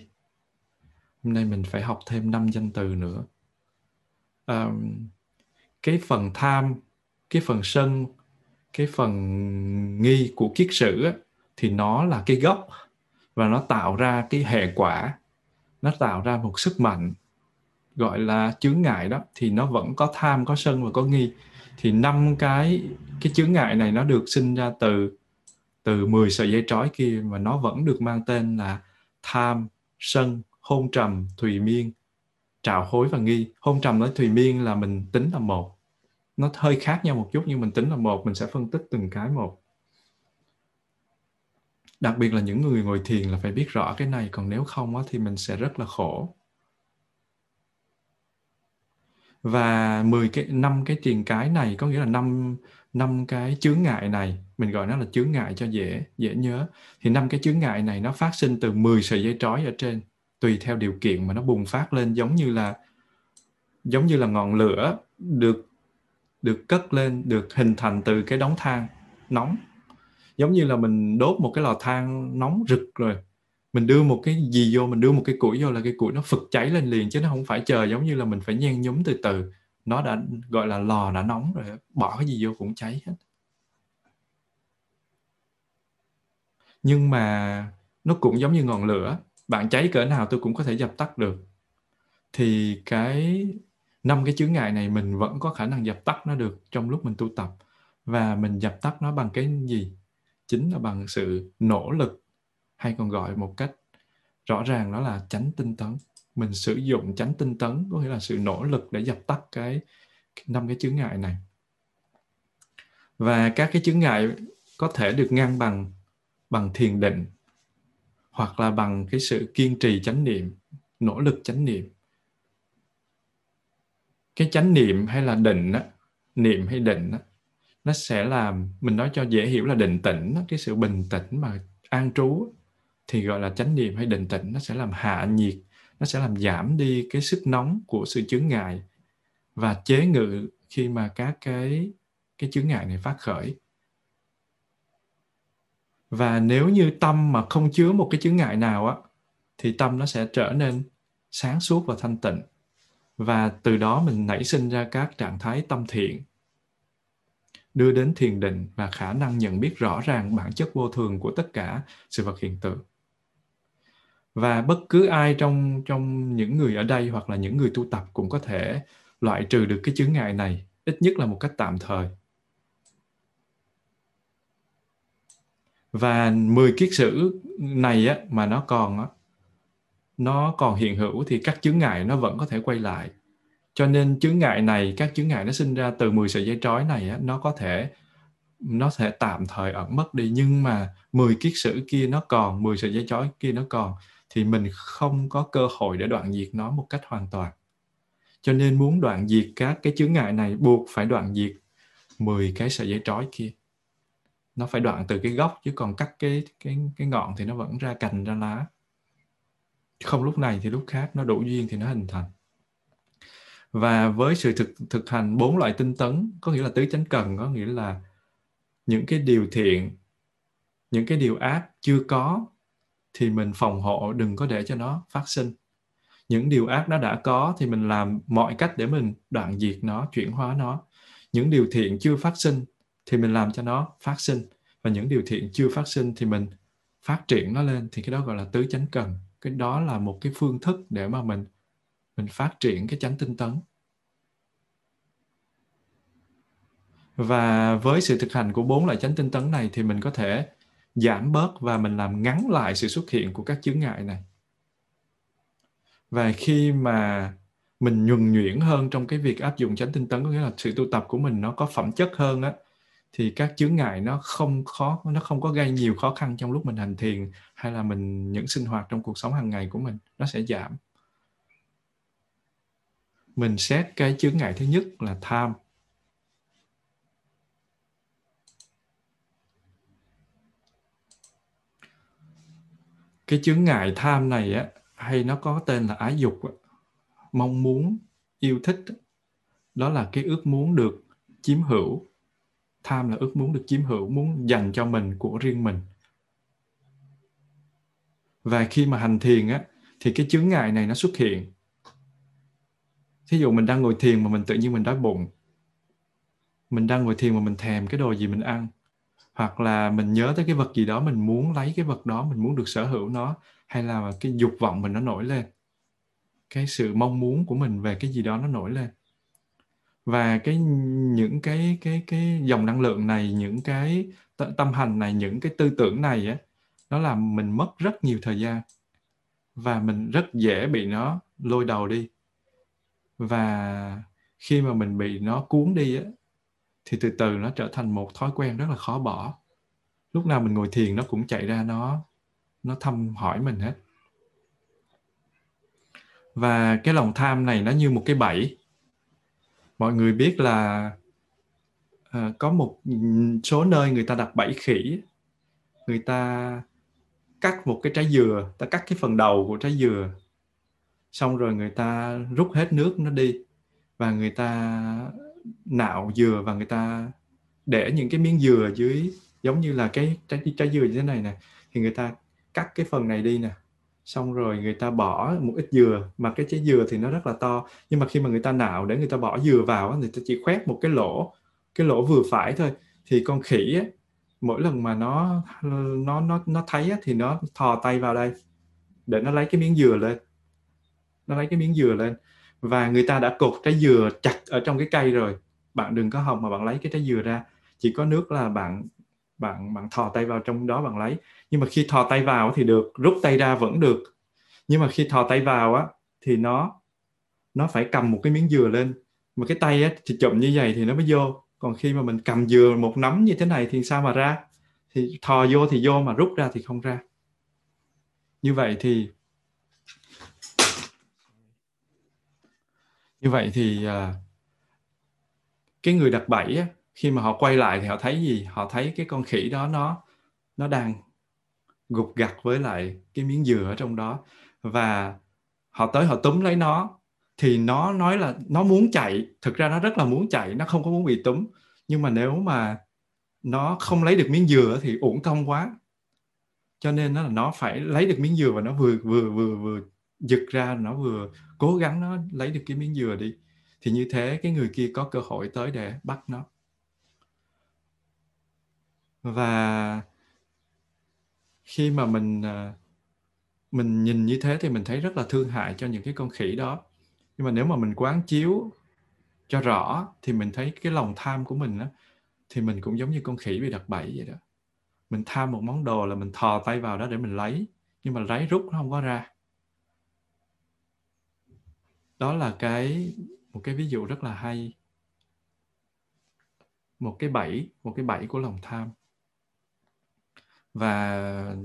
Hôm nay mình phải học thêm 5 danh từ nữa. Cái phần tham, cái phần sân, cái phần nghi của kiết sử á, thì nó là cái gốc và nó tạo ra cái hệ quả, nó tạo ra một sức mạnh gọi là chướng ngại đó. Thì nó vẫn có tham, có sân và có nghi. Thì 5 cái chướng ngại này nó được sinh ra từ 10 sợi dây trói kia, mà nó vẫn được mang tên là tham, sân, hôn trầm, thùy miên, trạo hối và nghi. Hôn trầm với thùy miên là mình tính là một. Nó hơi khác nhau một chút nhưng mình tính là một, mình sẽ phân tích từng cái một. Đặc biệt là những người ngồi thiền là phải biết rõ cái này, còn nếu không thì mình sẽ rất là khổ. Và 5 cái triền cái này, có nghĩa là 5 cái chướng ngại này, mình gọi nó là chướng ngại cho dễ nhớ. Thì 5 cái chướng ngại này nó phát sinh từ 10 sợi dây trói ở trên, tùy theo điều kiện mà nó bùng phát lên, giống như là ngọn lửa được cất lên, được hình thành từ cái đống than nóng. Giống như là mình đốt một cái lò than nóng rực rồi, mình đưa một cái gì vô, mình đưa một cái củi vô là cái củi nó phực cháy lên liền, chứ nó không phải chờ giống như là mình phải nhen nhúm từ từ. Nó đã gọi là lò đã nóng rồi, bỏ cái gì vô cũng cháy hết. Nhưng mà nó cũng giống như ngọn lửa, bạn cháy cỡ nào tôi cũng có thể dập tắt được. Thì 5 cái chướng ngại này mình vẫn có khả năng dập tắt nó được trong lúc mình tu tập. Và mình dập tắt nó bằng cái gì? Chính là bằng sự nỗ lực, hay còn gọi một cách rõ ràng đó là chánh tinh tấn. Mình sử dụng chánh tinh tấn, có nghĩa là sự nỗ lực để dập tắt 5 cái chướng ngại này. Và các cái chướng ngại có thể được ngăn bằng thiền định, hoặc là bằng cái sự kiên trì chánh niệm, nỗ lực chánh niệm. Cái chánh niệm hay là định á, niệm hay định á, nó sẽ làm, mình nói cho dễ hiểu là định tĩnh, cái sự bình tĩnh mà an trú, thì gọi là chánh niệm hay định tĩnh. Nó sẽ làm hạ nhiệt, nó sẽ làm giảm đi cái sức nóng của sự chướng ngại và chế ngự khi mà các cái chướng ngại này phát khởi. Và nếu như tâm mà không chứa một cái chướng ngại nào á, thì tâm nó sẽ trở nên sáng suốt và thanh tịnh. Và từ đó mình nảy sinh ra các trạng thái tâm thiện, đưa đến thiền định và khả năng nhận biết rõ ràng bản chất vô thường của tất cả sự vật hiện tượng. Và bất cứ ai trong những người ở đây hoặc là những người tu tập cũng có thể loại trừ được cái chướng ngại này, ít nhất là một cách tạm thời. Và 10 kiết sử này á, mà nó còn hiện hữu thì các chướng ngại nó vẫn có thể quay lại. Cho nên chướng ngại này, các chướng ngại nó sinh ra từ 10 sợi dây trói này á, nó có thể tạm thời ẩn mất đi, nhưng mà 10 kiết sử kia nó còn, 10 sợi dây trói kia nó còn, thì mình không có cơ hội để đoạn diệt nó một cách hoàn toàn. Cho nên muốn đoạn diệt các cái chướng ngại này, buộc phải đoạn diệt 10 cái sợi dây trói kia. Nó phải đoạn từ cái gốc, chứ còn cắt cái ngọn thì nó vẫn ra cành ra lá. Không lúc này thì lúc khác, nó đủ duyên thì nó hình thành. Và với sự thực hành 4 loại tinh tấn, có nghĩa là tứ chánh cần, có nghĩa là những cái điều thiện, những cái điều ác chưa có thì mình phòng hộ, đừng có để cho nó phát sinh. Những điều ác nó đã có thì mình làm mọi cách để mình đoạn diệt nó, chuyển hóa nó. Những điều thiện chưa phát sinh thì mình làm cho nó phát sinh. Và những điều thiện chưa phát sinh thì mình phát triển nó lên. Thì cái đó gọi là tứ chánh cần. Cái đó là một cái phương thức để mà mình phát triển cái chánh tinh tấn. Và với sự thực hành của 4 loại chánh tinh tấn này thì mình có thể giảm bớt và mình làm ngắn lại sự xuất hiện của các chướng ngại này. Và khi mà mình nhuần nhuyễn hơn trong cái việc áp dụng chánh tinh tấn, có nghĩa là sự tu tập của mình nó có phẩm chất hơn á, thì các chướng ngại nó không có gây nhiều khó khăn trong lúc mình hành thiền hay là những sinh hoạt trong cuộc sống hàng ngày của mình, nó sẽ giảm. Mình xét cái chướng ngại thứ nhất là tham. Cái chướng ngại tham này á, hay nó có tên là ái dục, mong muốn, yêu thích, đó là cái ước muốn được chiếm hữu. Tham là ước muốn được chiếm hữu, muốn dành cho mình, của riêng mình. Và khi mà hành thiền á, thì cái chướng ngại này nó xuất hiện. Thí dụ mình đang ngồi thiền mà mình tự nhiên mình đói bụng. Mình đang ngồi thiền mà mình thèm cái đồ gì mình ăn. Hoặc là mình nhớ tới cái vật gì đó, mình muốn lấy cái vật đó, mình muốn được sở hữu nó. Hay là cái dục vọng mình nó nổi lên. Cái sự mong muốn của mình về cái gì đó nó nổi lên. Và những cái dòng năng lượng này, những cái tâm hành này, những cái tư tưởng này á, nó làm mình mất rất nhiều thời gian. Và mình rất dễ bị nó lôi đầu đi. Và khi mà mình bị nó cuốn đi á, thì từ từ nó trở thành một thói quen rất là khó bỏ. Lúc nào mình ngồi thiền nó cũng chạy ra nó thăm hỏi mình hết. Và cái lòng tham này nó như một cái bẫy. Mọi người biết là có một số nơi người ta đặt bẫy khỉ. Người ta cắt một cái trái dừa, ta cắt cái phần đầu của trái dừa. Xong rồi người ta rút hết nước nó đi. Và người ta nạo dừa và người ta để những cái miếng dừa dưới, giống như là cái trái dừa như thế này nè. Thì người ta cắt cái phần này đi nè. Xong rồi người ta bỏ một ít dừa, mà cái trái dừa thì nó rất là to. Nhưng mà khi mà người ta nạo để người ta bỏ dừa vào, người ta chỉ khoét một cái lỗ vừa phải thôi. Thì con khỉ á, mỗi lần mà nó thấy á, thì nó thò tay vào đây để nó lấy cái miếng dừa lên. Và người ta đã cột trái dừa chặt ở trong cái cây rồi. Bạn đừng có hòng mà bạn lấy cái trái dừa ra. Chỉ có nước là bạn thò tay vào trong đó bạn lấy. Nhưng mà khi thò tay vào thì được, rút tay ra vẫn được. Nhưng mà khi thò tay vào á, thì nó phải cầm một cái miếng dừa lên. Mà cái tay á, thì chụm như vậy thì nó mới vô. Còn khi mà mình cầm dừa một nắm như thế này thì sao mà ra? Thì thò vô thì vô mà rút ra thì không ra. Như vậy thì cái người đặt bẫy á, khi mà họ quay lại thì họ thấy gì? Họ thấy cái con khỉ đó nó đang gục gặt với lại cái miếng dừa ở trong đó. Và họ tới họ túm lấy nó. Thì nó nói là nó muốn chạy. Thực ra nó rất là muốn chạy, nó không có muốn bị túm. Nhưng mà nếu mà nó không lấy được miếng dừa thì uổng công quá. Cho nên là nó phải lấy được miếng dừa và nó vừa giật ra, nó vừa cố gắng nó lấy được cái miếng dừa đi. Thì như thế cái người kia có cơ hội tới để bắt nó. Và khi mà mình nhìn như thế thì mình thấy rất là thương hại cho những cái con khỉ đó. Nhưng mà nếu mà mình quán chiếu cho rõ thì mình thấy cái lòng tham của mình đó, thì mình cũng giống như con khỉ bị đặt bẫy vậy đó. Mình tham một món đồ là mình thò tay vào đó để mình lấy, nhưng mà lấy rút nó không có ra. Đó là một cái ví dụ rất là hay. Một cái bẫy của lòng tham. Và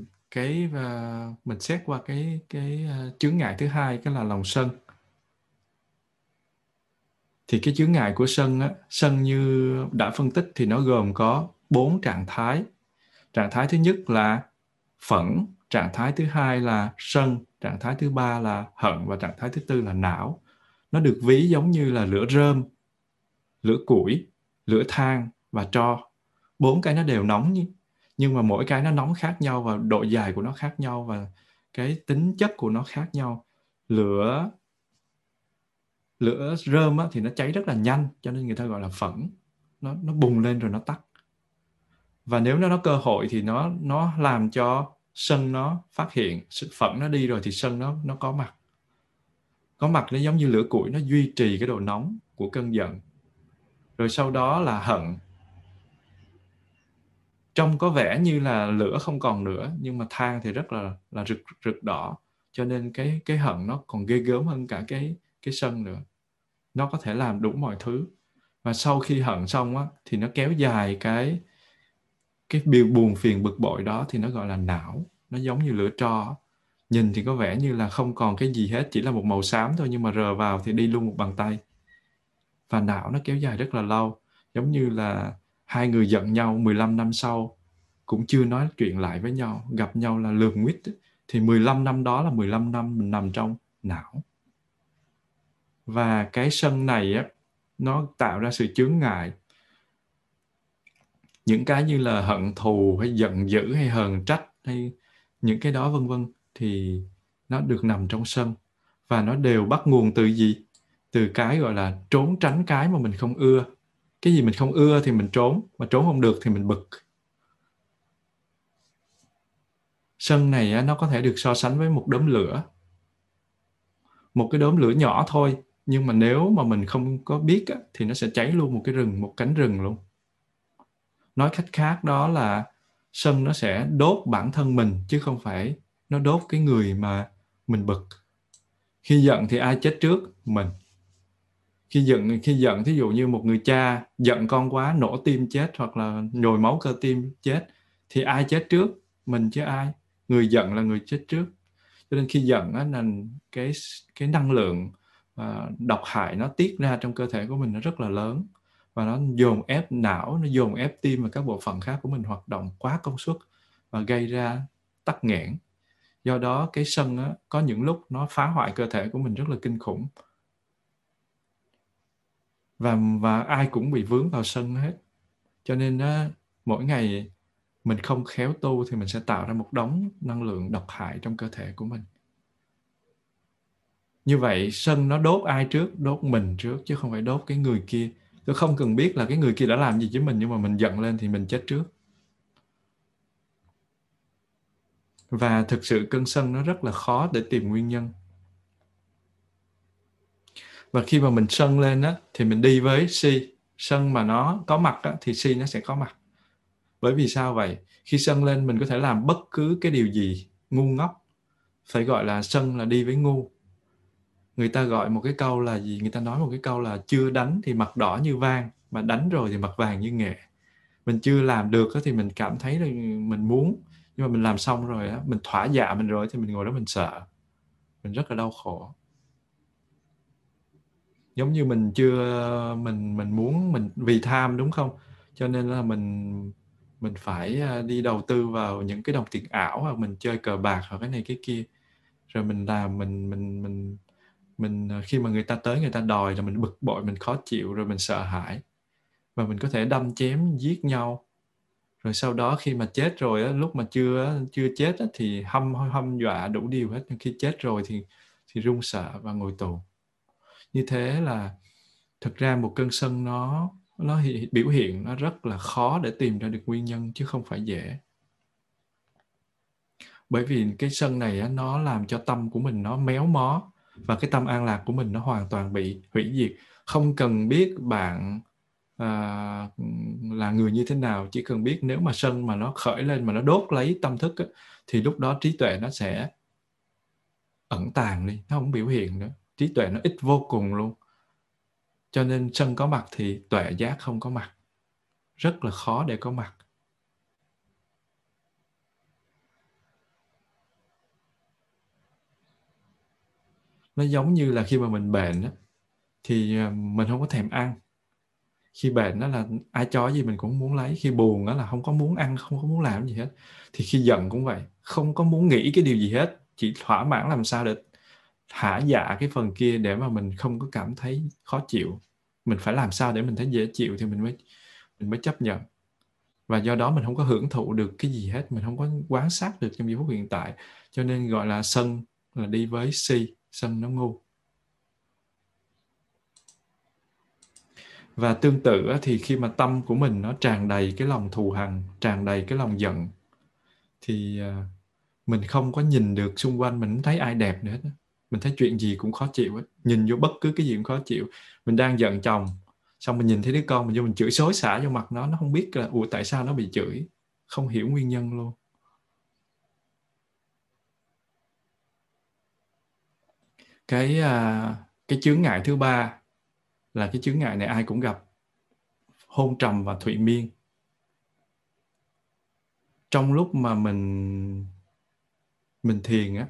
mình xét qua cái chướng ngại thứ hai, cái là lòng sân. Thì cái chướng ngại của sân á, sân như đã phân tích thì nó gồm có 4 trạng thái. Trạng thái thứ nhất là phẫn, trạng thái thứ hai là sân, trạng thái thứ ba là hận và trạng thái thứ tư là não. Nó được ví giống như là lửa rơm, lửa củi, lửa than và tro. 4 cái nó đều nóng, nhưng mà mỗi cái nó nóng khác nhau và độ dài của nó khác nhau và cái tính chất của nó khác nhau. Lửa rơm á, thì nó cháy rất là nhanh, cho nên người ta gọi là phẫn. Nó bùng lên rồi nó tắt. Và nếu nó có cơ hội thì nó làm cho sân nó phát hiện, phẫn nó đi rồi thì sân nó có mặt. Có mặt nó giống như lửa củi, nó duy trì cái độ nóng của cơn giận. Rồi sau đó là hận. Trông có vẻ như là lửa không còn nữa, nhưng mà than thì rất là rực đỏ. Cho nên cái hận nó còn ghê gớm hơn cả cái sân nữa. Nó có thể làm đủ mọi thứ. Và sau khi hận xong á, thì nó kéo dài cái buồn phiền bực bội đó, thì nó gọi là não. Nó giống như lửa tro. Nhìn thì có vẻ như là không còn cái gì hết, chỉ là một màu xám thôi, nhưng mà rờ vào thì đi luôn một bàn tay. Và não nó kéo dài rất là lâu. Giống như là hai người giận nhau 15 năm sau cũng chưa nói chuyện lại với nhau. Gặp nhau là lườm nguyết. Thì 15 năm đó là 15 năm mình nằm trong não. Và cái sân này á, nó tạo ra sự chướng ngại. Những cái như là hận thù hay giận dữ hay hờn trách hay những cái đó vân vân, thì nó được nằm trong sân. Và nó đều bắt nguồn từ gì? Từ cái gọi là trốn tránh cái mà mình không ưa. Cái gì mình không ưa thì mình trốn, mà trốn không được thì mình bực. Sân này á, nó có thể được so sánh với một đốm lửa. Một cái đốm lửa nhỏ thôi, nhưng mà nếu mà mình không có biết á, thì nó sẽ cháy luôn một cánh rừng luôn. Nói cách khác đó là sân nó sẽ đốt bản thân mình, chứ không phải nó đốt cái người mà mình bực. Khi giận thì ai chết trước? Mình. Khi giận, thí dụ như một người cha giận con quá, nổ tim chết hoặc là nhồi máu cơ tim chết, thì ai chết trước? Mình chứ ai. Người giận là người chết trước. Cho nên khi giận á, cái năng lượng độc hại nó tiết ra trong cơ thể của mình nó rất là lớn. Và nó dồn ép não, nó dồn ép tim và các bộ phận khác của mình hoạt động quá công suất và gây ra tắc nghẽn. Do đó cái sân á, có những lúc nó phá hoại cơ thể của mình rất là kinh khủng. Và ai cũng bị vướng vào sân hết. Cho nên á, mỗi ngày mình không khéo tu thì mình sẽ tạo ra một đống năng lượng độc hại trong cơ thể của mình. Như vậy sân nó đốt ai trước? Đốt mình trước, chứ không phải đốt cái người kia. Tôi không cần biết là cái người kia đã làm gì với mình, nhưng mà mình giận lên thì mình chết trước. Và thực sự cơn sân nó rất là khó để tìm nguyên nhân. Và khi mà mình sân lên á, thì mình đi với si. Sân mà nó có mặt á, thì si nó sẽ có mặt. Bởi vì sao vậy? Khi sân lên mình có thể làm bất cứ cái điều gì ngu ngốc. Phải gọi là sân là đi với ngu. Người ta gọi một cái câu là gì? Người ta nói một cái câu là chưa đánh thì mặt đỏ như vàng, mà đánh rồi thì mặt vàng như nghệ. Mình chưa làm được thì mình cảm thấy là mình muốn, nhưng mà mình làm xong rồi, mình thỏa dạ mình rồi thì mình ngồi đó mình sợ. Mình rất là đau khổ. Giống như mình muốn, mình vì tham đúng không? Cho nên là mình phải đi đầu tư vào những cái đồng tiền ảo, hoặc mình chơi cờ bạc hoặc cái này cái kia. Rồi mình làm, mình khi mà người ta tới người ta đòi là mình bực bội, mình khó chịu, rồi mình sợ hãi. Và mình có thể đâm chém, giết nhau. Rồi sau đó khi mà chết rồi, lúc mà chưa chết thì hâm dọa đủ điều hết. Nhưng khi chết rồi thì run sợ và ngồi tù. Như thế là thực ra một cơn sân nó biểu hiện nó rất là khó để tìm ra được nguyên nhân, chứ không phải dễ. Bởi vì cái sân này nó làm cho tâm của mình nó méo mó. Và cái tâm an lạc của mình nó hoàn toàn bị hủy diệt. Không cần biết bạn là người như thế nào, chỉ cần biết nếu mà sân mà nó khởi lên, mà nó đốt lấy tâm thức á, thì lúc đó trí tuệ nó sẽ ẩn tàng đi, nó không biểu hiện nữa. Trí tuệ nó ít vô cùng luôn. Cho nên sân có mặt thì tuệ giác không có mặt. Rất là khó để có mặt. Nó giống như là khi mà mình bệnh á, thì mình không có thèm ăn. Khi bệnh đó là ai cho gì mình cũng muốn lấy. Khi buồn đó là không có muốn ăn, không có muốn làm gì hết. Thì khi giận cũng vậy, không có muốn nghĩ cái điều gì hết, chỉ thỏa mãn làm sao để thả dạ cái phần kia để mà mình không có cảm thấy khó chịu. Mình phải làm sao để mình thấy dễ chịu thì mình mới chấp nhận. Và do đó mình không có hưởng thụ được cái gì hết, mình không có quan sát được trong giây phút hiện tại. Cho nên gọi là sân là đi với si, sân nó ngu. Và tương tự thì khi mà tâm của mình nó tràn đầy cái lòng thù hằn, tràn đầy cái lòng giận, thì mình không có nhìn được xung quanh, mình không thấy ai đẹp nữa hết. Mình thấy chuyện gì cũng khó chịu hết. Nhìn vô bất cứ cái gì cũng khó chịu. Mình đang giận chồng, xong mình nhìn thấy đứa con, mình vô mình chửi xối xả vô mặt nó không biết là ủa tại sao nó bị chửi. Không hiểu nguyên nhân luôn. Cái chướng ngại thứ ba là cái chướng ngại này ai cũng gặp. Hôn trầm và thụy miên. Trong lúc mà mình thiền á,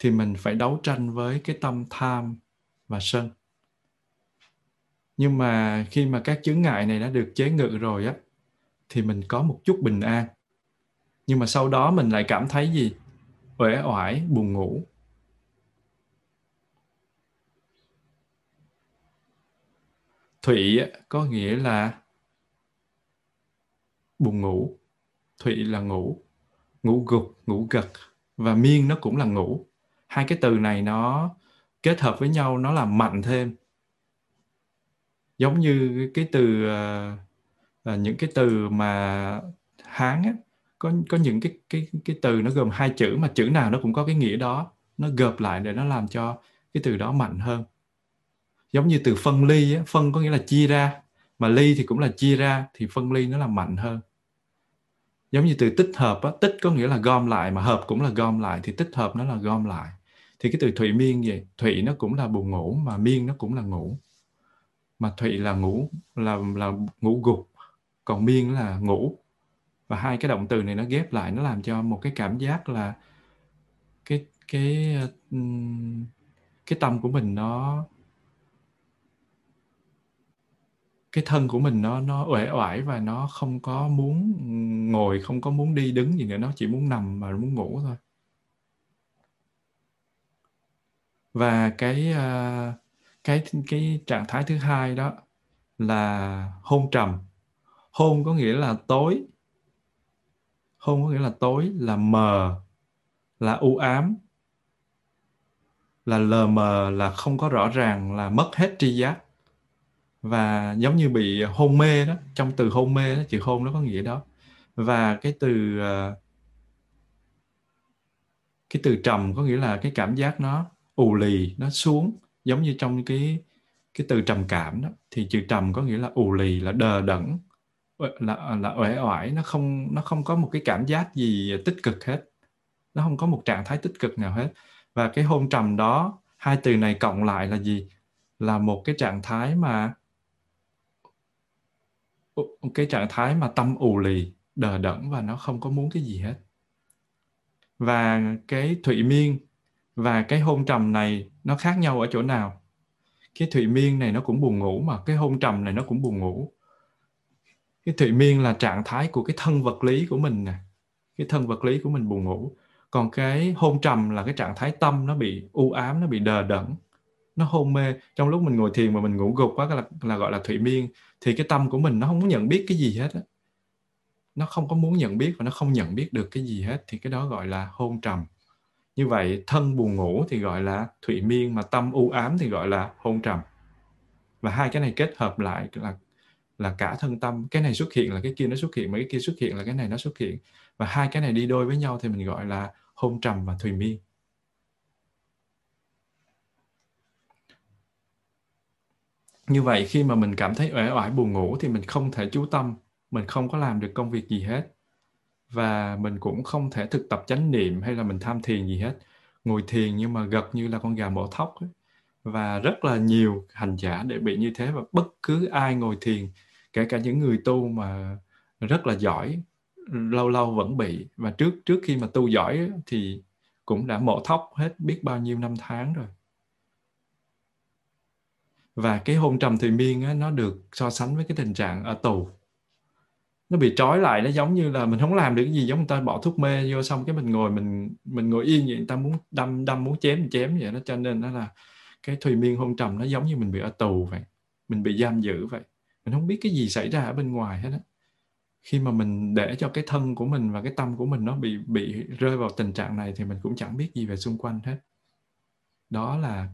thì mình phải đấu tranh với cái tâm tham và sân. Nhưng mà khi mà các chướng ngại này đã được chế ngự rồi á, thì mình có một chút bình an. Nhưng mà sau đó mình lại cảm thấy gì? Uể oải, buồn ngủ. Thụy có nghĩa là buồn ngủ. Thụy là ngủ. Ngủ gục, ngủ gật. Và miên nó cũng là ngủ. Hai cái từ này nó kết hợp với nhau, nó làm mạnh thêm. Giống như cái từ những cái từ mà Hán á, có những cái từ nó gồm hai chữ mà chữ nào nó cũng có cái nghĩa đó, nó gộp lại để nó làm cho cái từ đó mạnh hơn. Giống như từ phân ly á, phân có nghĩa là chia ra, mà ly thì cũng là chia ra, thì phân ly nó làm mạnh hơn. Giống như từ tích hợp á, tích có nghĩa là gom lại, mà hợp cũng là gom lại, thì tích hợp nó là gom lại. Thì cái từ thụy miên gì, thụy nó cũng là buồn ngủ, mà miên nó cũng là ngủ. Mà thụy là ngủ, là ngủ gục, còn miên là ngủ. Và hai cái động từ này nó ghép lại, nó làm cho một cái cảm giác là cái tâm của mình nó, cái thân của mình nó uể oải và nó không có muốn ngồi, không có muốn đi đứng gì nữa, nó chỉ muốn nằm mà muốn ngủ thôi. Và cái trạng thái thứ hai đó là hôn trầm. Hôn có nghĩa là tối. Hôn có nghĩa là tối, là mờ, là u ám, là lờ mờ, là không có rõ ràng, là mất hết tri giác. Và giống như bị hôn mê đó, trong từ hôn mê đó, chữ hôn nó có nghĩa đó. Và cái từ trầm có nghĩa là cái cảm giác nó ù lì, nó xuống. Giống như trong cái từ trầm cảm đó, thì chữ trầm có nghĩa là ù lì, là đờ đẫn, là uể oải, nó không có một cái cảm giác gì tích cực hết, nó không có một trạng thái tích cực nào hết. Và cái hôn trầm đó, hai từ này cộng lại là gì? Là một cái trạng thái mà tâm ù lì, đờ đẫn và nó không có muốn cái gì hết. Và cái thụy miên và cái hôn trầm này nó khác nhau ở chỗ nào? Cái thụy miên này nó cũng buồn ngủ, mà cái hôn trầm này nó cũng buồn ngủ. Cái thụy miên là trạng thái của cái thân vật lý của mình nè, cái thân vật lý của mình buồn ngủ. Còn cái hôn trầm là cái trạng thái tâm nó bị u ám, nó bị đờ đẫn, nó hôn mê. Trong lúc mình ngồi thiền mà mình ngủ gục quá là gọi là thụy miên. Thì cái tâm của mình nó không muốn nhận biết cái gì hết á, nó không có muốn nhận biết và nó không nhận biết được cái gì hết, thì cái đó gọi là hôn trầm. Như vậy thân buồn ngủ thì gọi là thụy miên, mà tâm u ám thì gọi là hôn trầm. Và hai cái này kết hợp lại là cả thân tâm. Cái này xuất hiện là cái kia nó xuất hiện, mà cái kia xuất hiện là cái này nó xuất hiện. Và hai cái này đi đôi với nhau thì mình gọi là hôn trầm và thụy miên. Như vậy khi mà mình cảm thấy uể oải buồn ngủ thì mình không thể chú tâm, mình không có làm được công việc gì hết. Và mình cũng không thể thực tập chánh niệm hay là mình tham thiền gì hết. Ngồi thiền nhưng mà gật như là con gà mổ thóc ấy. Và rất là nhiều hành giả để bị như thế. Và bất cứ ai ngồi thiền, kể cả những người tu mà rất là giỏi, lâu lâu vẫn bị. Và trước khi mà tu giỏi thì cũng đã mổ thóc hết biết bao nhiêu năm tháng rồi. Và cái hôn trầm thùy miên á, nó được so sánh với cái tình trạng ở tù. Nó bị trói lại, nó giống như là mình không làm được cái gì, giống người ta bỏ thuốc mê vô xong cái mình ngồi yên vậy, người ta muốn đâm muốn chém vậy đó, cho nên nó là cái thùy miên hôn trầm nó giống như mình bị ở tù vậy, mình bị giam giữ vậy, mình không biết cái gì xảy ra ở bên ngoài hết á. Khi mà mình để cho cái thân của mình và cái tâm của mình nó bị rơi vào tình trạng này thì mình cũng chẳng biết gì về xung quanh hết. Đó là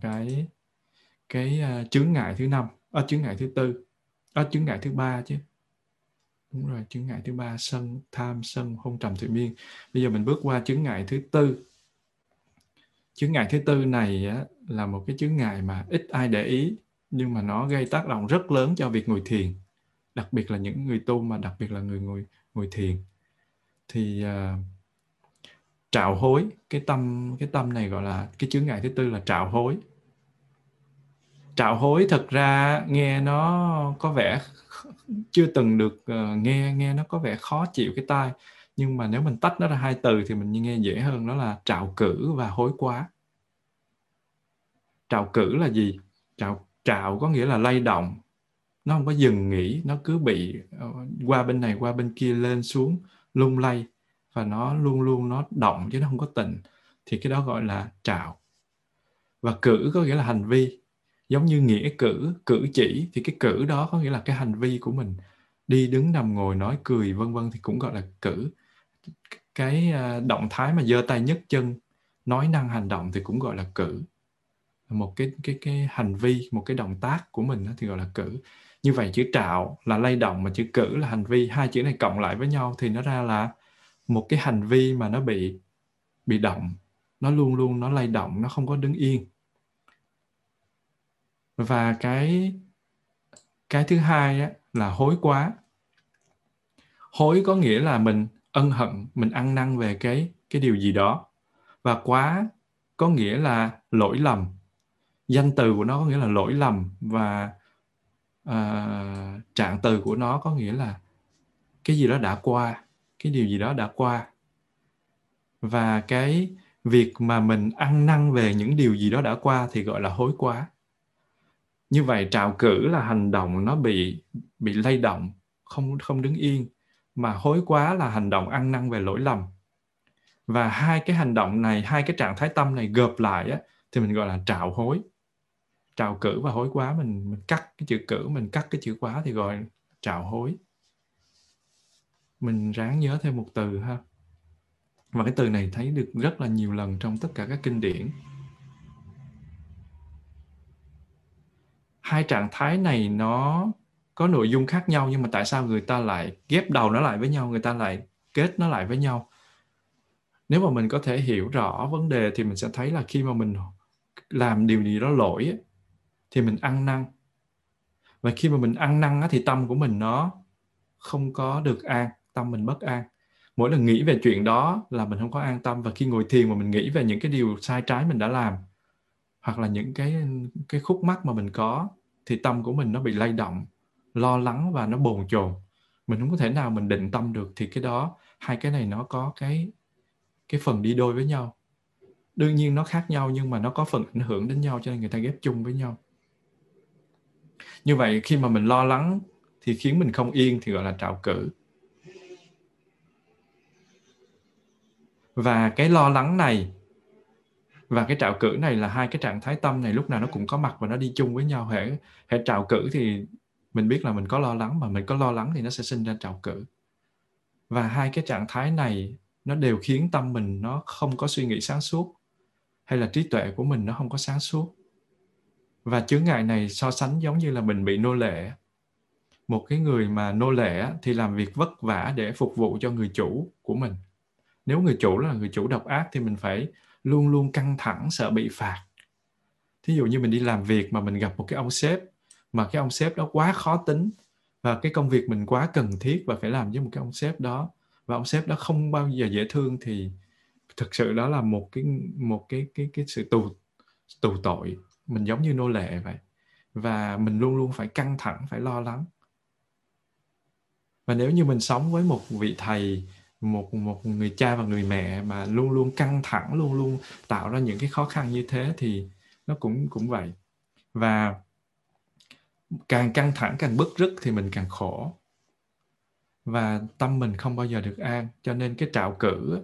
cái chướng ngại thứ 5, chướng ngại thứ 4, chướng ngại thứ 3 chứ. Đúng rồi, chướng ngại thứ 3, tham sân hôn trầm thùy miên. Bây giờ mình bước qua chướng ngại thứ 4. Chướng ngại thứ 4 này á, là một cái chướng ngại mà ít ai để ý, nhưng mà nó gây tác động rất lớn cho việc ngồi thiền, đặc biệt là những người tu, mà đặc biệt là người ngồi thiền. Thì trạo hối, cái tâm này gọi là cái chướng ngại thứ 4 là trạo hối. Trạo hối thật ra nghe nó có vẻ chưa từng được nghe nó có vẻ khó chịu cái tai, nhưng mà nếu mình tách nó ra hai từ thì mình nghe dễ hơn, đó là trạo cử và hối quá. Trạo cử là gì? Trạo có nghĩa là lay động, nó không có dừng nghỉ, nó cứ bị qua bên này qua bên kia, lên xuống lung lay, và nó luôn nó động chứ nó không có tịnh, thì cái đó gọi là trạo. Và cử có nghĩa là hành vi, giống như nghĩa cử chỉ, thì cái cử đó có nghĩa là cái hành vi của mình, đi đứng nằm ngồi nói cười vân vân thì cũng gọi là cử. Cái động thái mà giơ tay nhấc chân, nói năng hành động thì cũng gọi là cử. Một cái hành vi, một cái động tác của mình thì gọi là cử. Như vậy chữ trạo là lay động mà chữ cử là hành vi, hai chữ này cộng lại với nhau thì nó ra là một cái hành vi mà nó bị động, nó luôn nó lay động, nó không có đứng yên. Và cái thứ hai á, là hối quá. Hối có nghĩa là mình ân hận, mình ăn năn về cái điều gì đó. Và quá có nghĩa là lỗi lầm. Danh từ của nó có nghĩa là lỗi lầm, và trạng từ của nó có nghĩa là cái gì đó đã qua, cái điều gì đó đã qua. Và cái việc mà mình ăn năn về những điều gì đó đã qua thì gọi là hối quá. Như vậy trạo cử là hành động nó bị lay động, không đứng yên, mà hối quá là hành động ăn năn về lỗi lầm. Và hai cái hành động này, hai cái trạng thái tâm này gộp lại á, thì mình gọi là trạo hối. Trạo cử và hối quá, mình cắt cái chữ cử, mình cắt cái chữ quá thì gọi trạo hối. Mình ráng nhớ thêm một từ ha. Và cái từ này thấy được rất là nhiều lần trong tất cả các kinh điển. Hai trạng thái này nó có nội dung khác nhau, nhưng mà tại sao người ta lại ghép đầu nó lại với nhau, người ta lại kết nó lại với nhau? Nếu mà mình có thể hiểu rõ vấn đề thì mình sẽ thấy là khi mà mình làm điều gì đó lỗi thì mình ăn năn. Và khi mà mình ăn năn thì tâm của mình nó không có được an, tâm mình bất an. Mỗi lần nghĩ về chuyện đó là mình không có an tâm. Và khi ngồi thiền mà mình nghĩ về những cái điều sai trái mình đã làm, hoặc là những cái khúc mắc mà mình có, thì tâm của mình nó bị lay động, lo lắng và nó bồn chồn. Mình không có thể nào mình định tâm được. Thì cái đó, hai cái này nó có cái phần đi đôi với nhau. Đương nhiên nó khác nhau nhưng mà nó có phần ảnh hưởng đến nhau, cho nên người ta ghép chung với nhau. Như vậy khi mà mình lo lắng thì khiến mình không yên thì gọi là trạo cử. Và cái lo lắng này và cái trạo cử này là hai cái trạng thái tâm này lúc nào nó cũng có mặt và nó đi chung với nhau. Hễ trạo cử thì mình biết là mình có lo lắng, mà mình có lo lắng thì nó sẽ sinh ra trạo cử. Và hai cái trạng thái này nó đều khiến tâm mình nó không có suy nghĩ sáng suốt, hay là trí tuệ của mình nó không có sáng suốt. Và chướng ngại này so sánh giống như là mình bị nô lệ. Một cái người mà nô lệ thì làm việc vất vả để phục vụ cho người chủ của mình. Nếu người chủ là người chủ độc ác thì mình phải luôn căng thẳng, sợ bị phạt. Thí dụ như mình đi làm việc mà mình gặp một cái ông sếp mà cái ông sếp đó quá khó tính và cái công việc mình quá cần thiết và phải làm với một cái ông sếp đó, và ông sếp đó không bao giờ dễ thương, thì thực sự đó là một cái sự tù tội. Mình giống như nô lệ vậy, và mình luôn luôn phải căng thẳng, phải lo lắng. Và nếu như mình sống với một vị thầy, một người cha và người mẹ mà luôn luôn căng thẳng, luôn luôn tạo ra những cái khó khăn như thế, thì nó cũng vậy. Và càng căng thẳng, càng bứt rứt thì mình càng khổ, và tâm mình không bao giờ được an. Cho nên cái trạo cử,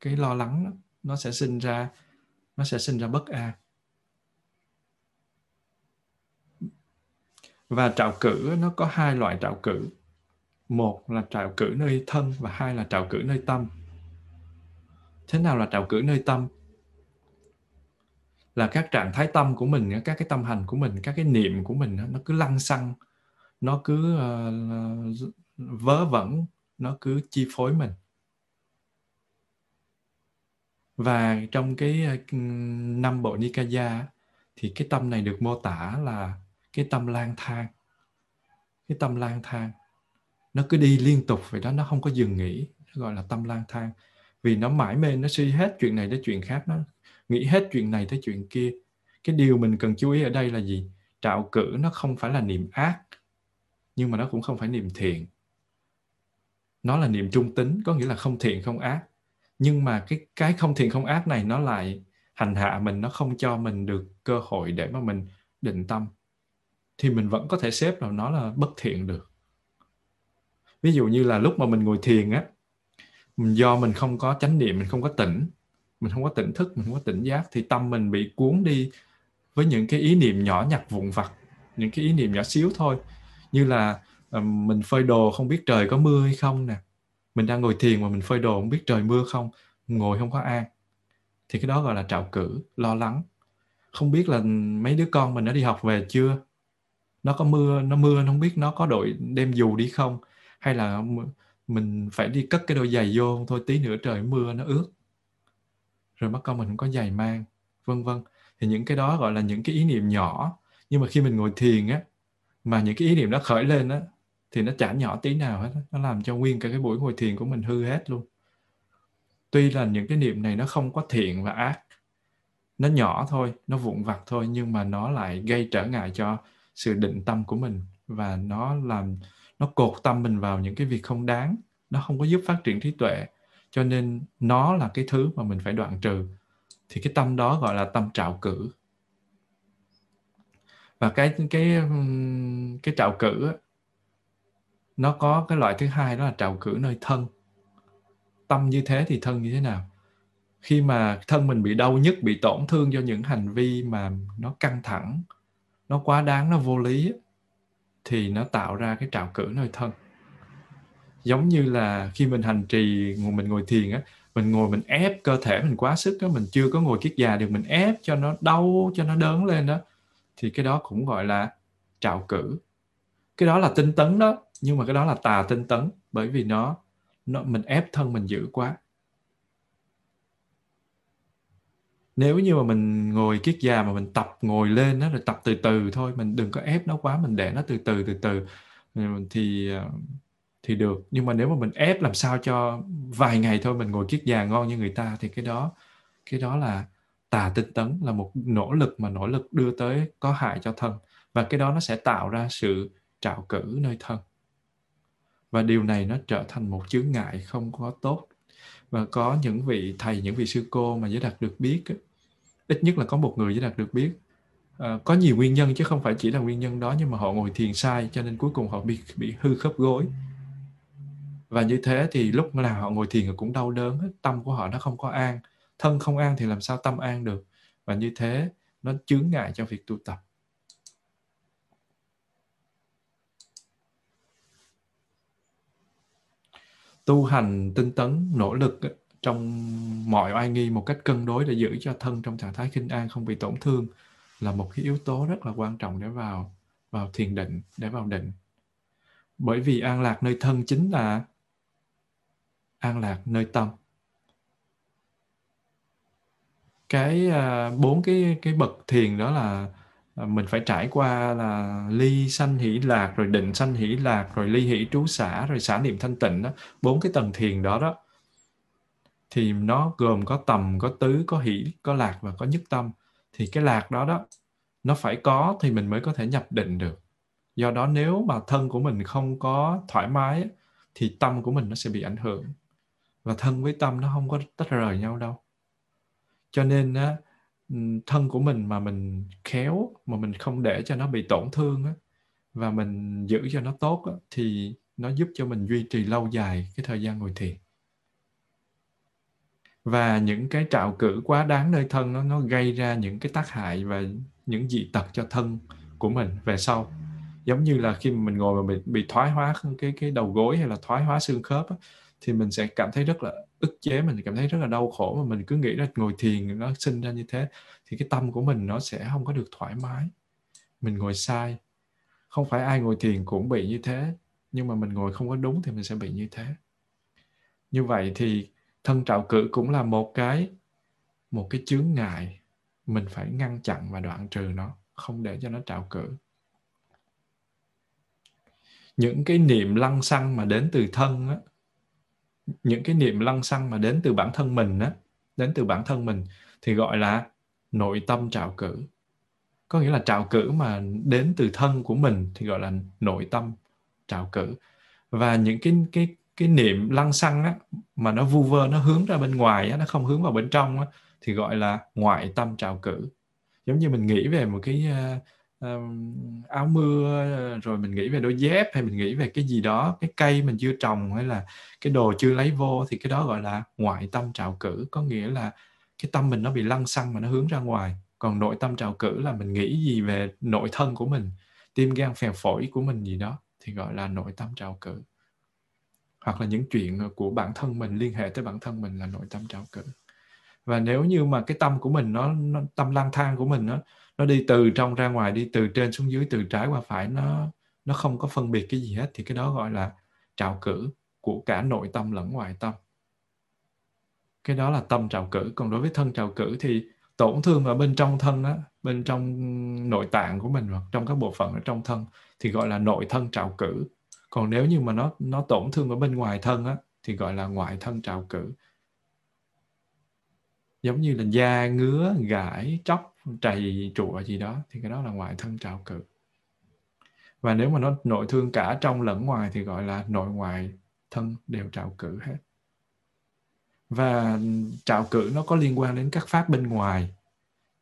cái lo lắng nó sẽ sinh ra bất an. Và trạo cử nó có hai loại trạo cử. Một là trạo cử nơi thân và hai là trạo cử nơi tâm. Thế nào là trạo cử nơi tâm? Là các trạng thái tâm của mình, các cái tâm hành của mình, các cái niệm của mình nó cứ lăng xăng, nó cứ vớ vẩn, nó cứ chi phối mình. Và trong cái năm bộ Nikaya thì cái tâm này được mô tả là cái tâm lang thang. Cái tâm lang thang nó cứ đi liên tục vậy đó, nó không có dừng nghỉ, gọi là tâm lang thang. Vì nó mãi mê, nó suy hết chuyện này tới chuyện khác, nó nghĩ hết chuyện này tới chuyện kia. Cái điều mình cần chú ý ở đây là gì? Trạo cử nó không phải là niệm ác, nhưng mà nó cũng không phải niệm thiện. Nó là niệm trung tính, có nghĩa là không thiện không ác. Nhưng mà cái không thiện không ác này nó lại hành hạ mình, nó không cho mình được cơ hội để mà mình định tâm. Thì mình vẫn có thể xếp vào nó là bất thiện được. Ví dụ như là lúc mà mình ngồi thiền á, do mình không có chánh niệm, mình không có tỉnh, mình không có tỉnh thức, mình không có tỉnh giác, thì tâm mình bị cuốn đi với những cái ý niệm nhỏ nhặt vụn vặt, những cái ý niệm nhỏ xíu thôi. Như là mình phơi đồ không biết trời có mưa hay không nè. Mình đang ngồi thiền mà mình phơi đồ không biết trời mưa không, ngồi không có an. Thì cái đó gọi là trạo cử, lo lắng. Không biết là mấy đứa con mình nó đi học về chưa? Nó có mưa, nó không biết nó có đội đem dù đi không? Hay là mình phải đi cất cái đôi giày vô, thôi tí nữa trời mưa nó ướt. Rồi mất công mình không có giày mang, vân vân. Thì những cái đó gọi là những cái ý niệm nhỏ. Nhưng mà khi mình ngồi thiền á, mà những cái ý niệm nó khởi lên á, thì nó chả nhỏ tí nào hết. Nó làm cho nguyên cả cái buổi ngồi thiền của mình hư hết luôn. Tuy là những cái niệm này nó không có thiện và ác, nó nhỏ thôi, nó vụn vặt thôi, nhưng mà nó lại gây trở ngại cho sự định tâm của mình. Và nó làm, nó cột tâm mình vào những cái việc không đáng. Nó không có giúp phát triển trí tuệ. Cho nên nó là cái thứ mà mình phải đoạn trừ. Thì cái tâm đó gọi là tâm trạo cử. Và cái trạo cử nó có cái loại thứ hai, đó là trạo cử nơi thân. Tâm như thế thì thân như thế nào? Khi mà thân mình bị đau nhức, bị tổn thương do những hành vi mà nó căng thẳng, nó quá đáng, nó vô lý, thì nó tạo ra cái trạo cử nơi thân. Giống như là khi mình hành trì, mình ngồi thiền á, mình ngồi mình ép cơ thể mình quá sức á, mình chưa có ngồi kiết già được, mình ép cho nó đau, cho nó đớn lên đó, thì cái đó cũng gọi là trạo cử. Cái đó là tinh tấn đó, nhưng mà cái đó là tà tinh tấn, bởi vì mình ép thân mình dữ quá. Nếu như mà mình ngồi kiết già mà mình tập ngồi lên đó, rồi tập từ từ thôi, mình đừng có ép nó quá, mình để nó từ từ thì được. Nhưng mà nếu mà mình ép làm sao cho vài ngày thôi mình ngồi kiết già ngon như người ta, thì cái đó là tà tinh tấn, là một nỗ lực mà nỗ lực đưa tới có hại cho thân. Và cái đó nó sẽ tạo ra sự trạo cử nơi thân. Và điều này nó trở thành một chướng ngại không có tốt. Và có những vị thầy, những vị sư cô mà Giới Đạt được biết, ít nhất là có một người Giới Đạt được biết, có nhiều nguyên nhân chứ không phải chỉ là nguyên nhân đó, nhưng mà họ ngồi thiền sai cho nên cuối cùng họ bị hư khớp gối. Và như thế thì lúc nào họ ngồi thiền cũng đau đớn, tâm của họ nó không có an. Thân không an thì làm sao tâm an được. Và như thế nó chướng ngại cho việc tu tập. Tu hành tinh tấn, nỗ lực trong mọi oai nghi một cách cân đối để giữ cho thân trong trạng thái khinh an, không bị tổn thương, là một cái yếu tố rất là quan trọng để vào thiền định, để vào định. Bởi vì an lạc nơi thân chính là an lạc nơi tâm. Cái bốn cái bậc thiền đó là mình phải trải qua là ly sanh hỷ lạc, rồi định sanh hỷ lạc, rồi ly hỷ trú xả, rồi xả niệm thanh tịnh đó. 4 cái tầng thiền đó đó thì nó gồm có tầm, có tứ, có hỷ, có lạc và có nhất tâm. Thì cái lạc đó đó nó phải có thì mình mới có thể nhập định được. Do đó nếu mà thân của mình không có thoải mái thì tâm của mình nó sẽ bị ảnh hưởng, và thân với tâm nó không có tách rời nhau đâu. Cho nên á, thân của mình mà mình khéo, mà mình không để cho nó bị tổn thương á, và mình giữ cho nó tốt á, thì nó giúp cho mình duy trì lâu dài cái thời gian ngồi thiền. Và những cái trạo cử quá đáng nơi thân nó gây ra những cái tác hại và những dị tật cho thân của mình về sau. Giống như là khi mình ngồi mà bị thoái hóa cái đầu gối hay là thoái hóa xương khớp á, thì mình sẽ cảm thấy rất là ức chế, mình cảm thấy rất là đau khổ, mà mình cứ nghĩ là ngồi thiền nó sinh ra như thế thì cái tâm của mình nó sẽ không có được thoải mái. Mình ngồi sai. Không phải ai ngồi thiền cũng bị như thế, nhưng mà mình ngồi không có đúng thì mình sẽ bị như thế. Như vậy thì thân trạo cử cũng là một cái chướng ngại, mình phải ngăn chặn và đoạn trừ nó, không để cho nó trạo cử. Những cái niệm lăng xăng mà đến từ thân á, những cái niệm lăng xăng mà đến từ bản thân mình á, đến từ bản thân mình thì gọi là nội tâm trạo cử. Có nghĩa là trạo cử mà đến từ thân của mình thì gọi là nội tâm trạo cử. Và những cái niệm lăng xăng á, mà nó vu vơ, nó hướng ra bên ngoài á, nó không hướng vào bên trong á, thì gọi là ngoại tâm trạo cử. Giống như mình nghĩ về một cái áo mưa, rồi mình nghĩ về đôi dép, hay mình nghĩ về cái gì đó, cái cây mình chưa trồng hay là cái đồ chưa lấy vô, thì cái đó gọi là ngoại tâm trạo cử. Có nghĩa là cái tâm mình nó bị lăng xăng mà nó hướng ra ngoài. Còn nội tâm trạo cử là mình nghĩ gì về nội thân của mình, tim gan phèo phổi của mình gì đó, thì gọi là nội tâm trạo cử. Hoặc là những chuyện của bản thân mình, liên hệ tới bản thân mình là nội tâm trạo cử. Và nếu như mà cái tâm của mình, nó tâm lang thang của mình nó đi từ trong ra ngoài, đi từ trên xuống dưới, từ trái qua phải, nó không có phân biệt cái gì hết, thì cái đó gọi là trạo cử của cả nội tâm lẫn ngoại tâm. Cái đó là tâm trạo cử. Còn đối với thân trạo cử thì tổn thương ở bên trong thân đó, bên trong nội tạng của mình hoặc trong các bộ phận ở trong thân thì gọi là nội thân trạo cử. Còn nếu như mà nó tổn thương ở bên ngoài thân á, thì gọi là ngoại thân trạo cử. Giống như là da ngứa, gãi, tróc, trầy trụa gì đó, thì cái đó là ngoại thân trạo cử. Và nếu mà nó nội thương cả trong lẫn ngoài thì gọi là nội ngoại thân đều trạo cử hết. Và trạo cử nó có liên quan đến các pháp bên ngoài.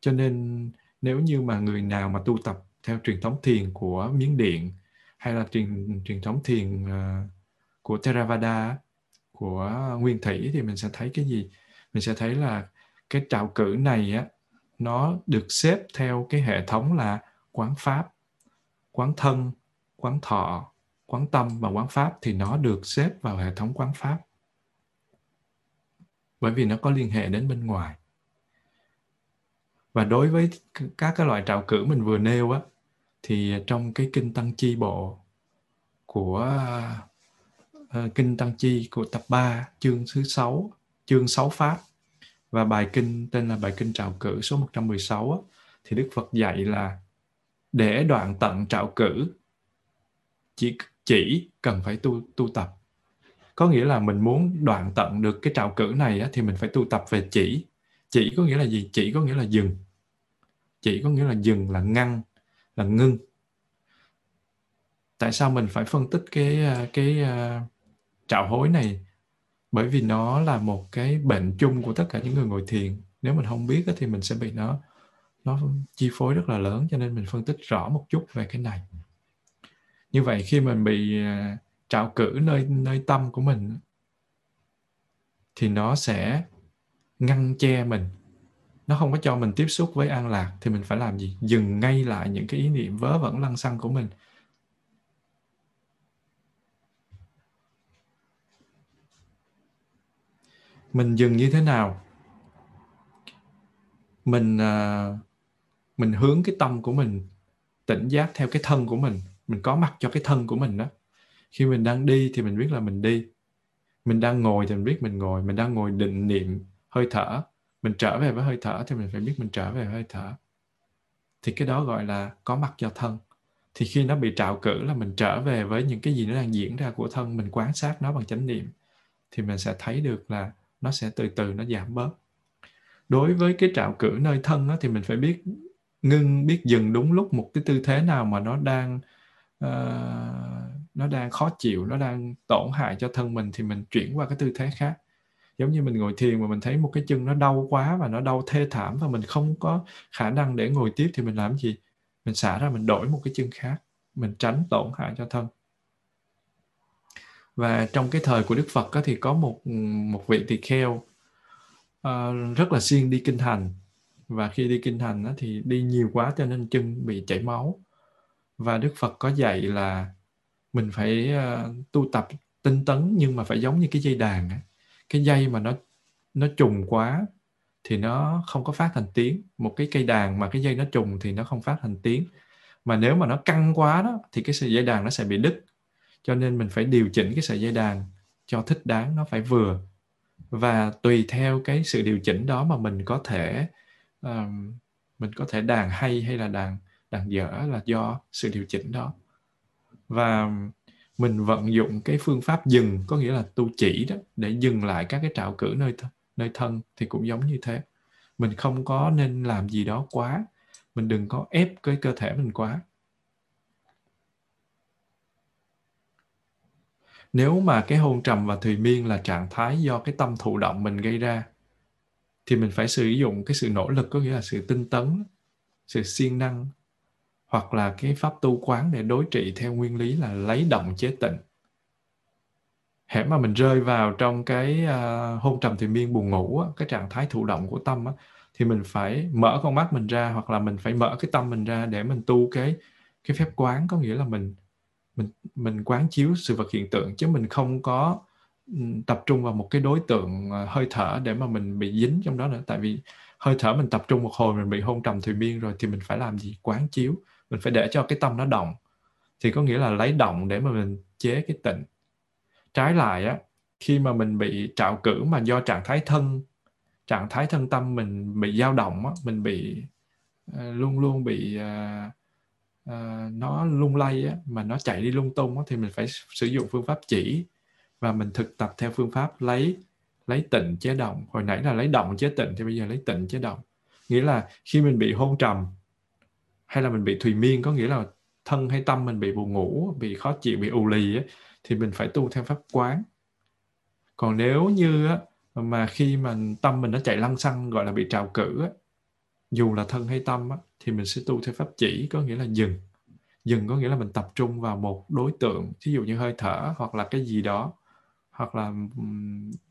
Cho nên nếu như mà người nào mà tu tập theo truyền thống thiền của Miến Điện, hay là truyền thống thiền của Theravada, của Nguyên Thủy, thì mình sẽ thấy cái gì? Mình sẽ thấy là cái trạo cử này á, nó được xếp theo cái hệ thống là quán pháp, quán thân, quán thọ, quán tâm và quán pháp, thì nó được xếp vào hệ thống quán pháp. Bởi vì nó có liên hệ đến bên ngoài. Và đối với các cái loại trạo cử mình vừa nêu á, thì trong cái kinh Tăng Chi Bộ của kinh Tăng Chi của tập 3, chương thứ 6, chương 6 pháp, và bài kinh tên là bài kinh trạo cử số 116 á, thì Đức Phật dạy là để đoạn tận trạo cử chỉ cần phải tu tập. Có nghĩa là mình muốn đoạn tận được cái trạo cử này á, thì mình phải tu tập về chỉ. Chỉ có nghĩa là gì? Chỉ có nghĩa là dừng. Chỉ có nghĩa là dừng, là ngăn, là ngưng. Tại sao mình phải phân tích cái trạo hối này? Bởi vì nó là một cái bệnh chung của tất cả những người ngồi thiền. Nếu mình không biết thì mình sẽ bị nó chi phối rất là lớn, cho nên mình phân tích rõ một chút về cái này. Như vậy khi mình bị trạo cử nơi tâm của mình thì nó sẽ ngăn che mình. Nó không có cho mình tiếp xúc với an lạc, thì mình phải làm gì? Dừng ngay lại những cái ý niệm vớ vẩn lăng xăng của mình. Mình dừng như thế nào? Mình hướng cái tâm của mình tỉnh giác theo cái thân của mình. Mình có mặt cho cái thân của mình đó. Khi mình đang đi thì mình biết là mình đi. Mình đang ngồi thì mình biết mình ngồi. Mình đang ngồi định niệm hơi thở. Mình trở về với hơi thở thì mình phải biết mình trở về với hơi thở. thì cái đó gọi là có mặt do thân. Thì khi nó bị trạo cử là mình trở về với những cái gì nó đang diễn ra của thân, mình quan sát nó bằng chánh niệm, thì mình sẽ thấy được là nó sẽ từ từ nó giảm bớt. Đối với cái trạo cử nơi thân đó, thì mình phải biết ngưng, biết dừng đúng lúc một cái tư thế nào mà nó đang khó chịu, nó đang tổn hại cho thân mình, thì mình chuyển qua cái tư thế khác. Giống như mình ngồi thiền mà mình thấy một cái chân nó đau quá và nó đau thê thảm và mình không có khả năng để ngồi tiếp, thì mình làm gì? Mình xả ra, mình đổi một cái chân khác, mình tránh tổn hại cho thân. Và trong cái thời của Đức Phật đó, thì có một vị tỳ kheo rất là siêng đi kinh hành. Và khi đi kinh hành đó, thì đi nhiều quá cho nên chân bị chảy máu. Và Đức Phật có dạy là mình phải tu tập tinh tấn, nhưng mà phải giống như cái dây đàn ấy. Cái dây mà nó trùng quá thì nó không có phát thành tiếng. Một cái cây đàn mà cái dây nó trùng thì nó không phát thành tiếng. Mà nếu mà nó căng quá đó thì cái sợi dây đàn nó sẽ bị đứt. Cho nên mình phải điều chỉnh cái sợi dây đàn cho thích đáng, nó phải vừa. Và tùy theo cái sự điều chỉnh đó mà mình có thể đàn hay là đàn dở là do sự điều chỉnh đó. Và mình vận dụng cái phương pháp dừng, có nghĩa là tu chỉ đó, để dừng lại các cái trạo cử nơi thân thì cũng giống như thế. Mình không có nên làm gì đó quá, mình đừng có ép cái cơ thể mình quá. Nếu mà cái hôn trầm và thùy miên là trạng thái do cái tâm thụ động mình gây ra, thì mình phải sử dụng cái sự nỗ lực, có nghĩa là sự tinh tấn, sự siêng năng, hoặc là cái pháp tu quán để đối trị theo nguyên lý là lấy động chế tịnh. Hễ mà mình rơi vào trong cái hôn trầm thùy miên, buồn ngủ, cái trạng thái thụ động của tâm, thì mình phải mở con mắt mình ra, hoặc là mình phải mở cái tâm mình ra để mình tu cái phép quán, có nghĩa là mình quán chiếu sự vật hiện tượng, chứ mình không có tập trung vào một cái đối tượng hơi thở để mà mình bị dính trong đó nữa. Tại vì hơi thở mình tập trung một hồi mình bị hôn trầm thùy miên rồi, thì mình phải làm gì? Quán chiếu, mình phải để cho cái tâm nó động, thì có nghĩa là lấy động để mà mình chế cái tịnh. Trái lại á, khi mà mình bị trạo cử mà do trạng thái thân tâm mình bị dao động á, mình bị luôn bị nó lung lay á, mà nó chạy đi lung tung á, thì mình phải sử dụng phương pháp chỉ và mình thực tập theo phương pháp lấy tịnh chế động. Hồi nãy là lấy động chế tịnh, thì bây giờ lấy tịnh chế động. Nghĩa là khi mình bị hôn trầm hay là mình bị thùy miên, có nghĩa là thân hay tâm mình bị buồn ngủ, bị khó chịu, bị ù lì ấy, thì mình phải tu theo pháp quán. Còn nếu như mà khi mà tâm mình nó chạy lăng xăng, gọi là bị trạo cử, dù là thân hay tâm, thì mình sẽ tu theo pháp chỉ, có nghĩa là dừng. Dừng có nghĩa là mình tập trung vào một đối tượng, ví dụ như hơi thở hoặc là cái gì đó, hoặc là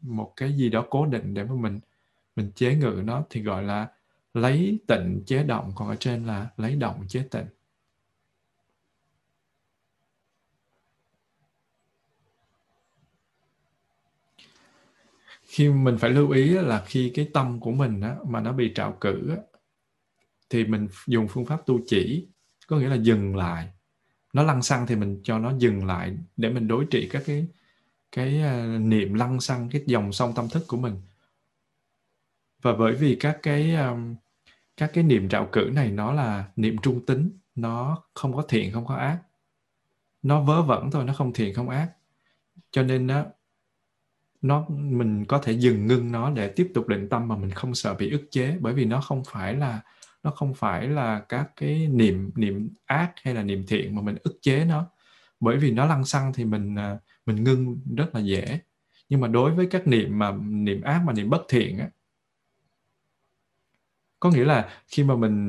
một cái gì đó cố định để mà mình chế ngự nó, thì gọi là lấy tịnh chế động, còn ở trên là lấy động chế tịnh. Khi mình phải lưu ý là khi cái tâm của mình mà nó bị trạo cử thì mình dùng phương pháp tu chỉ, có nghĩa là dừng lại. Nó lăng xăng thì mình cho nó dừng lại để mình đối trị các cái niệm lăng xăng, cái dòng sông tâm thức của mình. Và bởi vì các cái niệm trạo cử này nó là niệm trung tính, nó không có thiện không có ác, nó vớ vẩn thôi, nó không thiện không ác, cho nên mình có thể dừng ngưng nó để tiếp tục định tâm mà mình không sợ bị ức chế, bởi vì nó không phải là các cái niệm ác hay là niệm thiện mà mình ức chế nó, bởi vì nó lăng xăng thì mình ngưng rất là dễ. Nhưng mà đối với các niệm ác mà niệm bất thiện á, có nghĩa là khi mà mình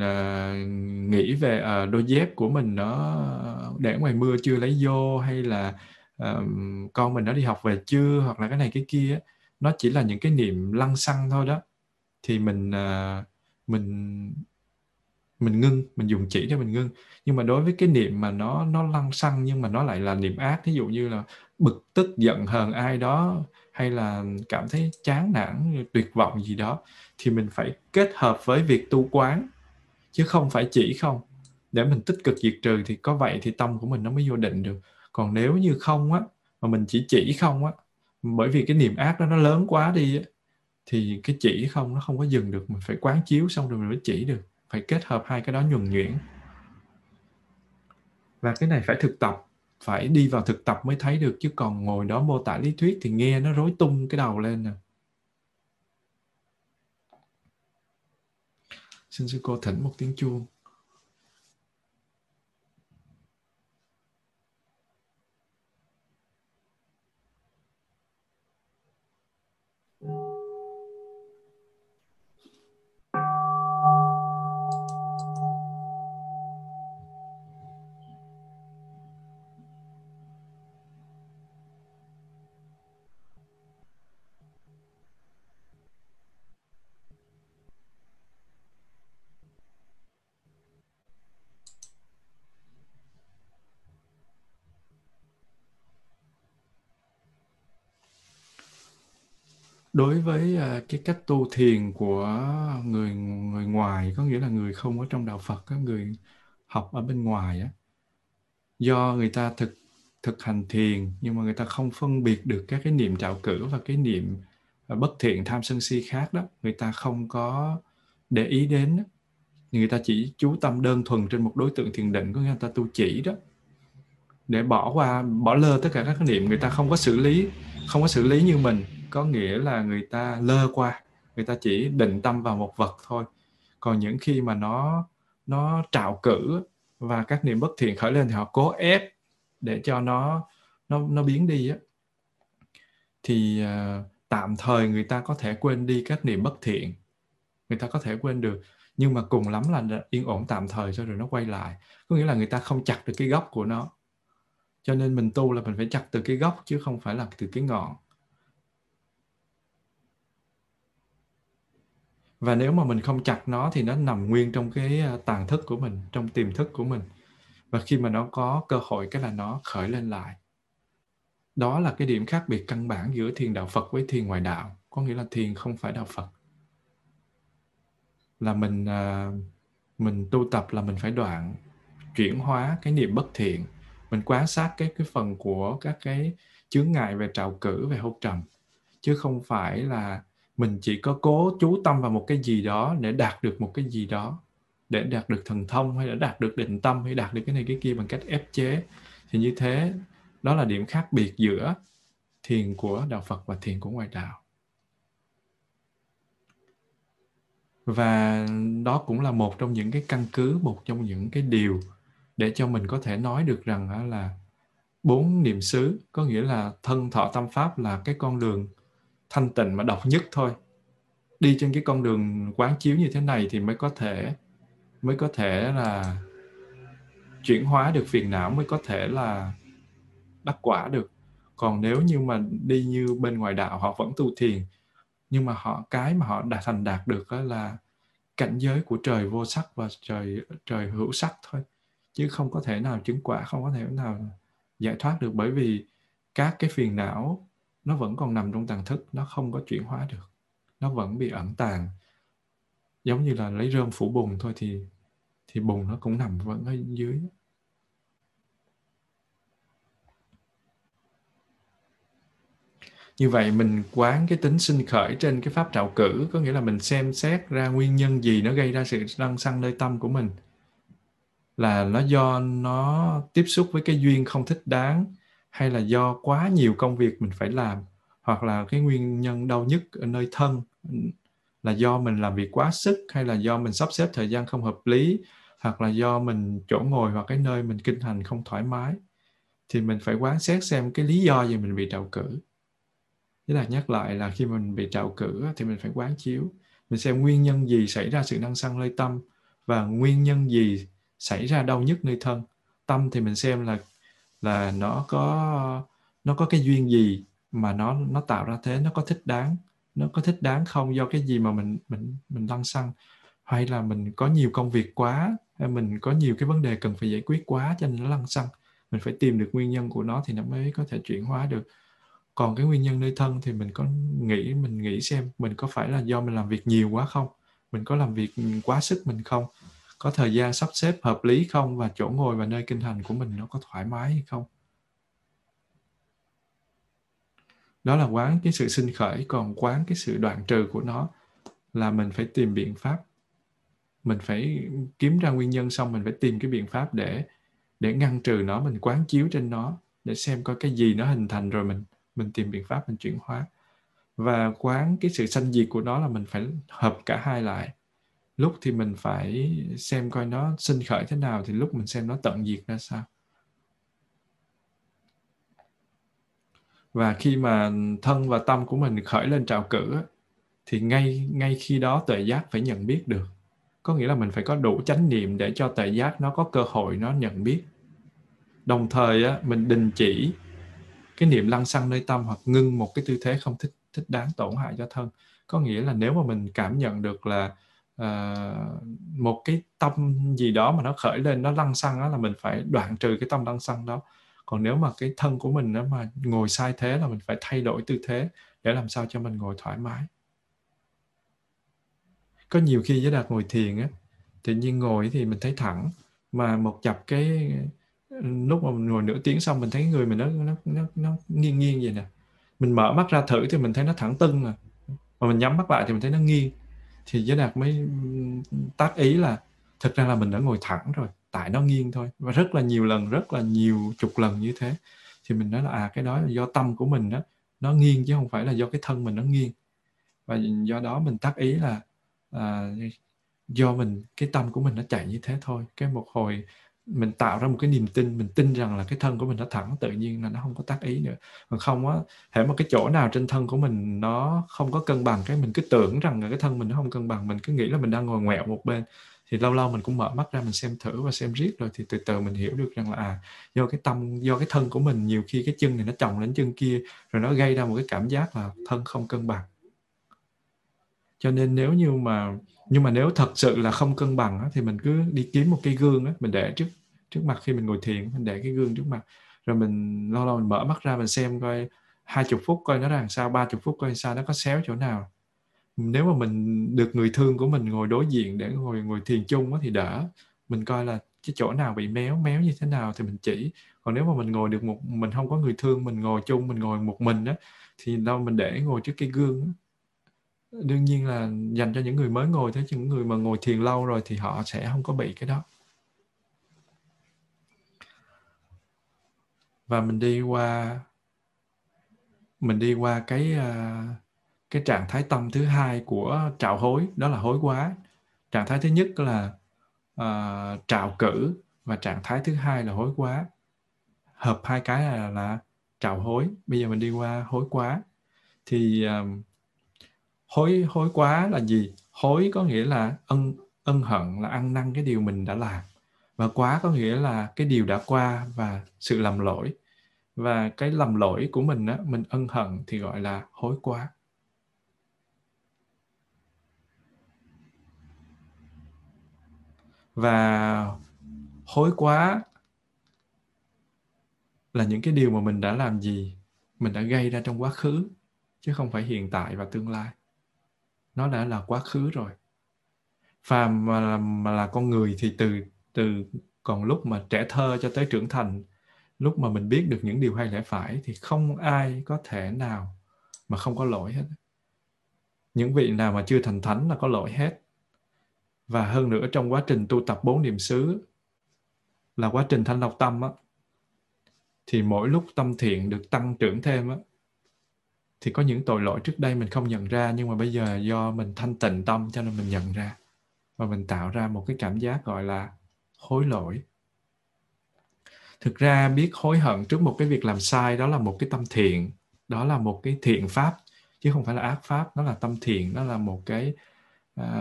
nghĩ về đôi dép của mình nó để ngoài mưa chưa lấy vô, hay là con mình nó đi học về chưa, hoặc là cái này cái kia á, nó chỉ là những cái niệm lăng xăng thôi đó, thì mình ngưng, mình dùng chỉ để mình ngưng. Nhưng mà đối với cái niệm mà nó lăng xăng nhưng mà nó lại là niệm ác, ví dụ như là bực tức giận hờn ai đó, hay là cảm thấy chán nản tuyệt vọng gì đó, thì mình phải kết hợp với việc tu quán chứ không phải chỉ không, để mình tích cực diệt trừ, thì có vậy thì tâm của mình nó mới vô định được. Còn nếu như không mà mình chỉ không bởi vì cái niệm ác đó nó lớn quá đi thì cái chỉ không nó không có dừng được, mình phải quán chiếu xong rồi mình mới chỉ được. Phải kết hợp hai cái đó nhuần nhuyễn. Và cái này phải thực tập, phải đi vào thực tập mới thấy được, chứ còn ngồi đó mô tả lý thuyết thì nghe nó rối tung cái đầu lên nè. Xin sư cô thỉnh một tiếng chuông. Đối với cái cách tu thiền của người ngoài, có nghĩa là người không ở trong đạo Phật, người học ở bên ngoài, do người ta thực hành thiền nhưng mà người ta không phân biệt được các cái niệm trạo cử và cái niệm bất thiện tham sân si khác đó, người ta không có để ý đến, người ta chỉ chú tâm đơn thuần trên một đối tượng thiền định, có nghĩa là người ta tu chỉ đó, để bỏ lơ tất cả các niệm, người ta không có xử lý như mình. Có nghĩa là người ta lơ qua, người ta chỉ định tâm vào một vật thôi. Còn những khi mà nó trạo cử và các niệm bất thiện khởi lên thì họ cố ép để cho nó biến đi. Thì tạm thời người ta có thể quên đi các niệm bất thiện, người ta có thể quên được. Nhưng mà cùng lắm là yên ổn tạm thời cho rồi nó quay lại. Có nghĩa là người ta không chặt được cái gốc của nó. Cho nên mình tu là mình phải chặt từ cái gốc chứ không phải là từ cái ngọn. Và nếu mà mình không chặt nó thì nó nằm nguyên trong cái tàng thức của mình, trong tiềm thức của mình. Và khi mà nó có cơ hội cái là nó khởi lên lại. Đó là cái điểm khác biệt căn bản giữa thiền đạo Phật với thiền ngoại đạo. Có nghĩa là thiền không phải đạo Phật. Là mình tu tập là mình phải đoạn, chuyển hóa cái niệm bất thiện. Mình quan sát cái phần của các cái chướng ngại về trạo cử, về hô trầm. Chứ không phải là mình chỉ có cố chú tâm vào một cái gì đó để đạt được một cái gì đó, để đạt được thần thông hay để đạt được định tâm hay đạt được cái này cái kia bằng cách ép chế. Thì như thế, đó là điểm khác biệt giữa thiền của đạo Phật và thiền của ngoại đạo. Và đó cũng là một trong những cái căn cứ, một trong những cái điều để cho mình có thể nói được rằng là 4 niệm xứ, có nghĩa là thân thọ tâm pháp là cái con đường thanh tịnh mà độc nhất thôi. Đi trên cái con đường quán chiếu như thế này thì mới có thể là chuyển hóa được phiền não, mới có thể là đắc quả được. Còn nếu như mà đi như bên ngoại đạo, họ vẫn tu thiền nhưng mà họ đã thành đạt được đó là cảnh giới của trời vô sắc và trời hữu sắc thôi, chứ không có thể nào chứng quả, không có thể nào giải thoát được, bởi vì các cái phiền não nó vẫn còn nằm trong tàng thức, nó không có chuyển hóa được, nó vẫn bị ẩn tàng, giống như là lấy rơm phủ bùn thôi thì bùn nó cũng nằm vẫn ở dưới. Như vậy mình quán cái tính sinh khởi trên cái pháp trạo cử, có nghĩa là mình xem xét ra nguyên nhân gì nó gây ra sự lăng xăng nơi tâm của mình, là nó do nó tiếp xúc với cái duyên không thích đáng, hay là do quá nhiều công việc mình phải làm, hoặc là cái nguyên nhân đau nhức ở nơi thân là do mình làm việc quá sức, hay là do mình sắp xếp thời gian không hợp lý, hoặc là do mình chỗ ngồi hoặc cái nơi mình kinh hành không thoải mái. Thì mình phải quán xét xem cái lý do gì mình bị trạo cử. Thế là nhắc lại là khi mình bị trạo cử thì mình phải quán chiếu, mình xem nguyên nhân gì xảy ra sự năng xăng nơi tâm và nguyên nhân gì xảy ra đau nhức nơi thân. Tâm thì mình xem là nó có cái duyên gì mà nó tạo ra thế, nó có thích đáng không, do cái gì mà mình lăng xăng, hay là mình có nhiều công việc quá, hay mình có nhiều cái vấn đề cần phải giải quyết quá cho nên nó lăng xăng. Mình phải tìm được nguyên nhân của nó thì nó mới có thể chuyển hóa được. Còn cái nguyên nhân nơi thân thì mình nghĩ xem mình có phải là do mình làm việc nhiều quá không, mình có làm việc quá sức mình không, có thời gian sắp xếp hợp lý không, và chỗ ngồi và nơi kinh hành của mình nó có thoải mái hay không. Đó là quán cái sự sinh khởi. Còn quán cái sự đoạn trừ của nó là mình phải tìm biện pháp Mình phải kiếm ra nguyên nhân, xong mình phải tìm cái biện pháp để ngăn trừ nó, mình quán chiếu trên nó để xem coi cái gì nó hình thành rồi mình tìm biện pháp mình chuyển hóa. Và quán cái sự sanh diệt của nó là mình phải hợp cả hai lại. Lúc thì mình phải xem coi nó sinh khởi thế nào, thì lúc mình xem nó tận diệt ra sao. Và khi mà thân và tâm của mình khởi lên trạo cử thì ngay khi đó tuệ giác phải nhận biết được. Có nghĩa là mình phải có đủ chánh niệm để cho tuệ giác nó có cơ hội nó nhận biết. Đồng thời mình đình chỉ cái niệm lăng xăng nơi tâm hoặc ngưng một cái tư thế không thích đáng tổn hại cho thân. Có nghĩa là nếu mà mình cảm nhận được là một cái tâm gì đó mà nó khởi lên, nó lăng xăng đó, là mình phải đoạn trừ cái tâm lăng xăng đó. Còn nếu mà cái thân của mình mà ngồi sai thế là mình phải thay đổi tư thế để làm sao cho mình ngồi thoải mái. Có nhiều khi Giới Đạt ngồi thiền tự nhiên ngồi thì mình thấy thẳng, mà một chập cái lúc mà mình ngồi nửa tiếng xong mình thấy người mình nó nghiêng nghiêng vậy nè. Mình mở mắt ra thử thì mình thấy nó thẳng tưng rồi, mà mình nhắm mắt lại thì mình thấy nó nghiêng. Thì Giới Đạt mới tác ý là thực ra là mình đã ngồi thẳng rồi, tại nó nghiêng thôi. Và rất là nhiều lần, rất là nhiều chục lần như thế. Thì mình nói là cái đó là do tâm của mình đó, nó nghiêng chứ không phải là do cái thân mình nó nghiêng. Và do đó mình tác ý là do cái tâm của mình nó chạy như thế thôi. Cái một hồi mình tạo ra một cái niềm tin, mình tin rằng là cái thân của mình nó thẳng, tự nhiên là nó không có tác ý nữa. Còn không á, hễ một cái chỗ nào trên thân của mình nó không có cân bằng, cái mình cứ tưởng rằng là cái thân mình nó không cân bằng, mình cứ nghĩ là mình đang ngồi ngoẹo một bên. Thì lâu lâu mình cũng mở mắt ra mình xem thử và xem riết rồi thì từ từ mình hiểu được rằng là do cái tâm, do cái thân của mình nhiều khi cái chân này nó chồng đến chân kia, rồi nó gây ra một cái cảm giác là thân không cân bằng. Cho nên nếu như mà nếu thật sự là không cân bằng thì mình cứ đi kiếm một cái gương đó, mình để trước mặt khi mình ngồi thiền, mình để cái gương trước mặt. Rồi mình lâu lâu mình mở mắt ra mình xem coi 20 phút coi nó ra làm sao, 30 phút coi sao, nó có xéo chỗ nào. Nếu mà mình được người thương của mình ngồi đối diện để ngồi thiền chung thì đỡ. Mình coi là cái chỗ nào bị méo như thế nào thì mình chỉ. Còn nếu mà mình ngồi được một mình, không có người thương, mình ngồi chung, mình ngồi một mình đó, thì đâu mình để ngồi trước cái gương đó. Đương nhiên là dành cho những người mới ngồi thế, chứ những người mà ngồi thiền lâu rồi thì họ sẽ không có bị cái đó. Và mình đi qua cái trạng thái tâm thứ hai của trạo hối, đó là hối quá. Trạng thái thứ nhất là trạo cử, và trạng thái thứ hai là hối quá. Hợp hai cái là trạo hối. Bây giờ mình đi qua hối quá. Thì hối quá là gì? Hối có nghĩa là ân hận, là ăn năn cái điều mình đã làm. Và quá có nghĩa là cái điều đã qua và sự lầm lỗi. Và cái lầm lỗi của mình mình ân hận thì gọi là hối quá. Và hối quá là những cái điều mà mình đã làm gì, mình đã gây ra trong quá khứ, chứ không phải hiện tại và tương lai. Nó đã là quá khứ rồi. Phàm mà là con người thì từ còn lúc mà trẻ thơ cho tới trưởng thành, lúc mà mình biết được những điều hay lẽ phải thì không ai có thể nào mà không có lỗi hết. Những vị nào mà chưa thành thánh là có lỗi hết. Và hơn nữa, trong quá trình tu tập 4 niệm xứ là quá trình thanh lọc tâm thì mỗi lúc tâm thiện được tăng trưởng thêm thì có những tội lỗi trước đây mình không nhận ra, nhưng mà bây giờ do mình thanh tịnh tâm cho nên mình nhận ra, và mình tạo ra một cái cảm giác gọi là hối lỗi. Thực ra biết hối hận trước một cái việc làm sai, đó là một cái tâm thiện, đó là một cái thiện pháp, chứ không phải là ác pháp. Nó là tâm thiện, nó là một cái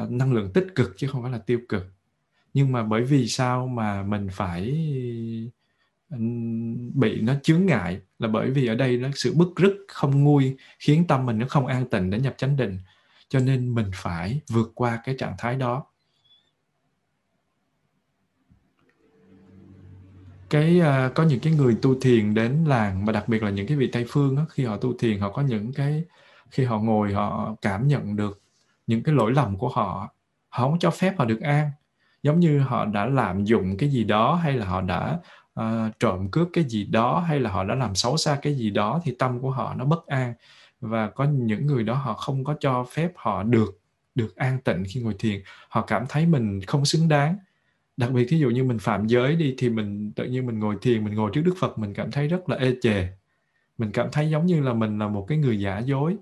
năng lượng tích cực chứ không phải là tiêu cực. Nhưng mà bởi vì sao mà mình phải bị nó chướng ngại, là bởi vì ở đây nó sự bứt rứt không nguôi khiến tâm mình nó không an tịnh để nhập chánh định. Cho nên mình phải vượt qua cái trạng thái đó. Có những cái người tu thiền đến làng, mà đặc biệt là những cái vị Tây phương khi họ tu thiền, họ có những cái khi họ ngồi họ cảm nhận được những cái lỗi lầm của họ, họ không cho phép họ được an. Giống như họ đã lạm dụng cái gì đó, hay là họ đã trộm cướp cái gì đó, hay là họ đã làm xấu xa cái gì đó, thì tâm của họ nó bất an. Và có những người đó họ không có cho phép họ được được an tịnh khi ngồi thiền. Họ cảm thấy mình không xứng đáng. Đặc biệt thí dụ như mình phạm giới đi, thì mình tự nhiên mình ngồi thiền, mình ngồi trước Đức Phật, mình cảm thấy rất là ê chề. Mình cảm thấy giống như là mình là một cái người giả dối.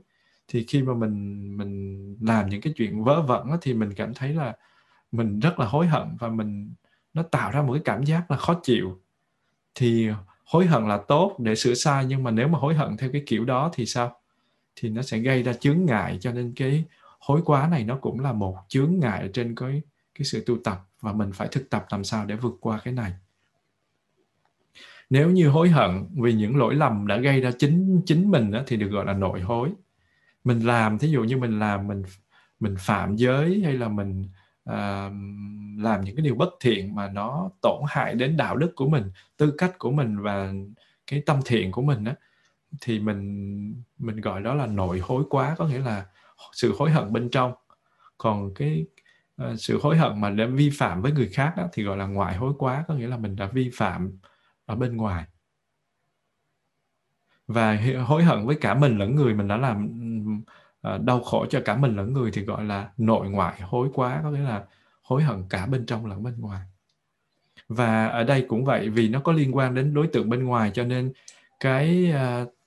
Thì khi mà mình làm những cái chuyện vớ vẩn đó, thì mình cảm thấy là mình rất là hối hận, và mình nó tạo ra một cái cảm giác là khó chịu. Thì hối hận là tốt để sửa sai, nhưng mà nếu mà hối hận theo cái kiểu đó thì sao? Thì nó sẽ gây ra chướng ngại, cho nên cái hối quá này nó cũng là một chướng ngại trên cái sự tu tập, và mình phải thực tập làm sao để vượt qua cái này. Nếu như hối hận vì những lỗi lầm đã gây ra chính mình đó, thì được gọi là nội hối. Mình làm, thí dụ như mình làm, mình phạm giới, hay là mình làm những cái điều bất thiện mà nó tổn hại đến đạo đức của mình, tư cách của mình và cái tâm thiện của mình đó, thì mình gọi đó là nội hối quá, có nghĩa là sự hối hận bên trong. Còn cái sự hối hận mà đã vi phạm với người khác đó, thì gọi là ngoại hối quá, có nghĩa là mình đã vi phạm ở bên ngoài. Và hối hận với cả mình lẫn người, mình đã làm đau khổ cho cả mình lẫn người, thì gọi là nội ngoại hối quá, có nghĩa là hối hận cả bên trong lẫn bên ngoài. Và ở đây cũng vậy, vì nó có liên quan đến đối tượng bên ngoài, cho nên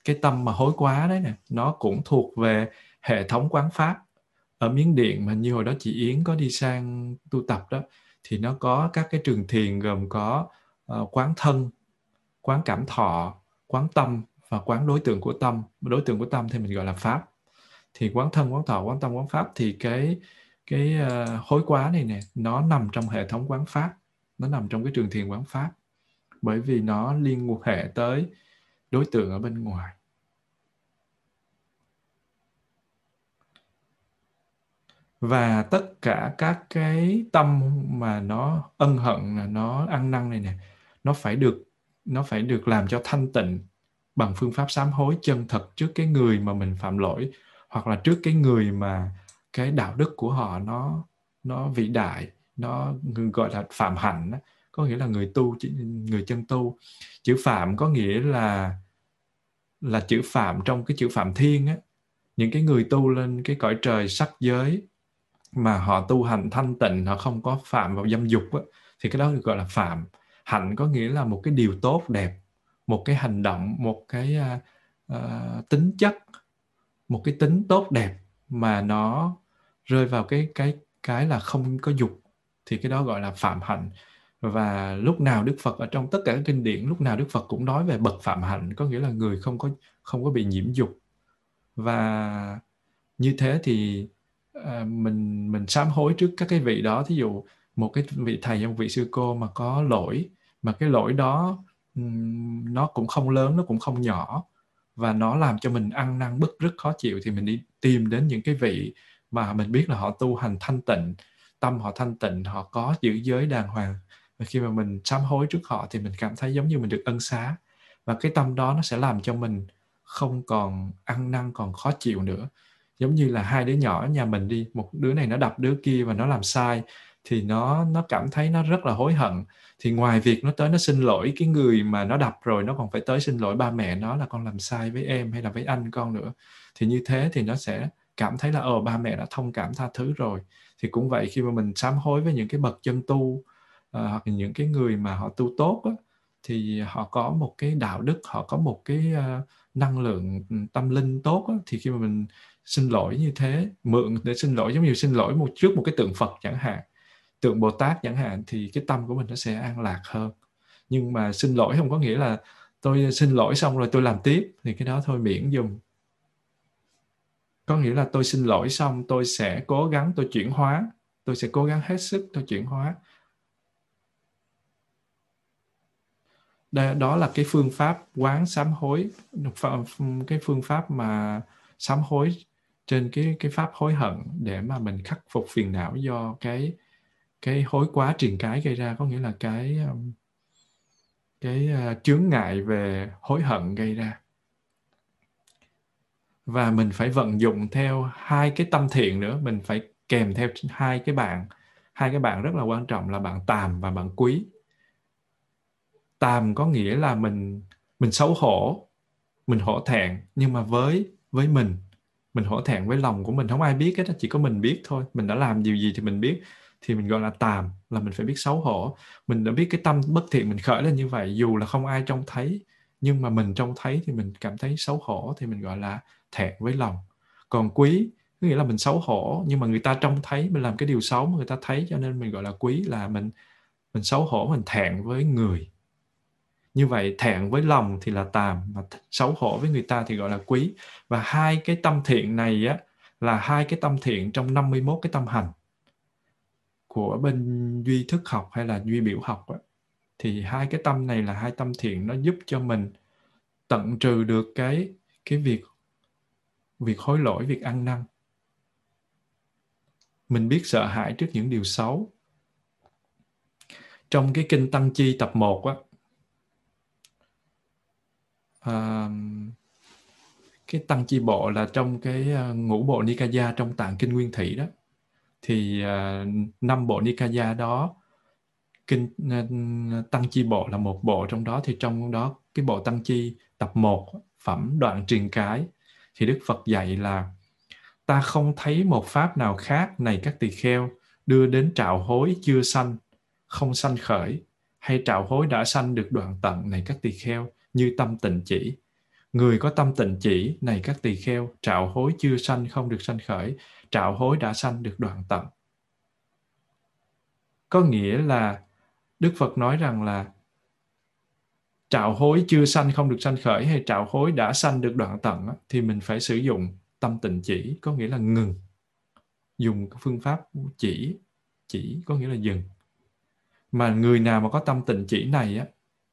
cái tâm mà hối quá đấy nè, nó cũng thuộc về hệ thống quán pháp. Ở Miến Điện mà như hồi đó chị Yến có đi sang tu tập đó, thì nó có các cái trường thiền gồm có quán thân, quán cảm thọ, quán tâm và quán đối tượng của tâm. Đối tượng của tâm thì mình gọi là pháp. Thì quán thân, quán thọ, quán tâm, quán pháp, thì cái hối quá này nè, nó nằm trong hệ thống quán pháp, nó nằm trong cái trường thiền quán pháp, bởi vì nó liên hệ tới đối tượng ở bên ngoài. Và tất cả các cái tâm mà nó ân hận, nó ăn năn này nè, nó phải được làm cho thanh tịnh bằng phương pháp sám hối chân thật trước cái người mà mình phạm lỗi, hoặc là trước cái người mà cái đạo đức của họ nó vĩ đại, nó gọi là phạm hạnh, có nghĩa là người chân tu. Chữ phạm có nghĩa là chữ phạm trong cái chữ phạm thiên á, những cái người tu lên cái cõi trời sắc giới mà họ tu hành thanh tịnh, họ không có phạm vào dâm dục á, thì cái đó được gọi là phạm. Hạnh có nghĩa là một cái điều tốt đẹp, một cái hành động, một cái tính chất, một cái tính tốt đẹp mà nó rơi vào cái là không có dục, thì cái đó gọi là phạm hạnh. Và lúc nào Đức Phật ở trong tất cả các kinh điển, lúc nào Đức Phật cũng nói về bậc phạm hạnh, có nghĩa là người không có bị nhiễm dục. Và như thế thì mình sám hối trước các cái vị đó. Thí dụ một cái vị thầy hay một vị sư cô mà có lỗi, mà cái lỗi đó nó cũng không lớn, nó cũng không nhỏ, và nó làm cho mình ăn năn bức rất khó chịu, thì mình đi tìm đến những cái vị mà mình biết là họ tu hành thanh tịnh, tâm họ thanh tịnh, họ có giữ giới đàng hoàng. Và khi mà mình sám hối trước họ thì mình cảm thấy giống như mình được ân xá, và cái tâm đó nó sẽ làm cho mình không còn ăn năn, còn khó chịu nữa. Giống như là hai đứa nhỏ ở nhà mình đi, một đứa này nó đập đứa kia và nó làm sai, thì nó cảm thấy nó rất là hối hận. Thì ngoài việc nó tới nó xin lỗi cái người mà nó đập rồi, nó còn phải tới xin lỗi ba mẹ nó là con làm sai với em hay là với anh con nữa. Thì như thế thì nó sẽ cảm thấy là ba mẹ đã thông cảm tha thứ rồi. Thì cũng vậy, khi mà mình sám hối với những cái bậc chân tu hoặc những cái người mà họ tu tốt á, thì họ có một cái đạo đức, họ có một cái năng lượng tâm linh tốt á, thì khi mà mình xin lỗi như thế, mượn để xin lỗi, giống như xin lỗi trước một cái tượng Phật chẳng hạn, tượng Bồ Tát chẳng hạn, thì cái tâm của mình nó sẽ an lạc hơn. Nhưng mà xin lỗi không có nghĩa là tôi xin lỗi xong rồi tôi làm tiếp, thì cái đó thôi miễn dùm. Có nghĩa là tôi xin lỗi xong tôi sẽ cố gắng, tôi chuyển hóa, tôi sẽ cố gắng hết sức, tôi chuyển hóa. Đó là cái phương pháp quán sám hối, cái phương pháp mà sám hối trên cái pháp hối hận để mà mình khắc phục phiền não do cái hối quá triền cái gây ra, có nghĩa là cái chướng ngại về hối hận gây ra. Và mình phải vận dụng theo hai cái tâm thiện nữa, mình phải kèm theo hai cái bạn rất là quan trọng là bạn tàm và bạn quý. Tàm có nghĩa là mình xấu hổ, mình hổ thẹn, nhưng mà với mình Mình hổ thẹn với lòng của mình, không ai biết hết, chỉ có mình biết thôi. Mình đã làm điều gì thì mình biết, thì mình gọi là tàm, là mình phải biết xấu hổ. Mình đã biết cái tâm bất thiện mình khởi lên như vậy, dù là không ai trông thấy, nhưng mà mình trông thấy thì mình cảm thấy xấu hổ, thì mình gọi là thẹn với lòng. Còn quý, có nghĩa là mình xấu hổ, nhưng mà người ta trông thấy, mình làm cái điều xấu mà người ta thấy, cho nên mình gọi là quý, là mình xấu hổ, mình thẹn với người. Như vậy thẹn với lòng thì là tàm, mà xấu hổ với người ta thì gọi là quý. Và hai cái tâm thiện này á, là hai cái tâm thiện trong 51 cái tâm hành của bên duy thức học hay là duy biểu học á. Thì hai cái tâm này là hai tâm thiện, nó giúp cho mình tận trừ được cái việc hối lỗi, việc ăn năn. Mình biết sợ hãi trước những điều xấu. Trong cái kinh Tăng Chi tập 1 á, cái Tăng Chi Bộ là trong cái ngũ bộ Nikaya trong Tạng Kinh Nguyên Thủy đó, thì năm bộ Nikaya đó, kinh Tăng Chi Bộ là một bộ trong đó. Thì trong đó cái bộ Tăng Chi tập 1 phẩm đoạn truyền cái, thì Đức Phật dạy là ta không thấy một pháp nào khác này các tỳ kheo đưa đến trạo hối chưa sanh, không sanh khởi, hay trạo hối đã sanh được đoạn tận này các tỳ kheo, như tâm tịnh chỉ. Người có tâm tịnh chỉ này các tỳ kheo, trạo hối chưa sanh, không được sanh khởi, trạo hối đã sanh được đoạn tận. Có nghĩa là Đức Phật nói rằng là trạo hối chưa sanh, không được sanh khởi, hay trạo hối đã sanh được đoạn tận, thì mình phải sử dụng tâm tịnh chỉ, có nghĩa là ngừng. Dùng phương pháp chỉ có nghĩa là dừng. Mà người nào mà có tâm tịnh chỉ này á,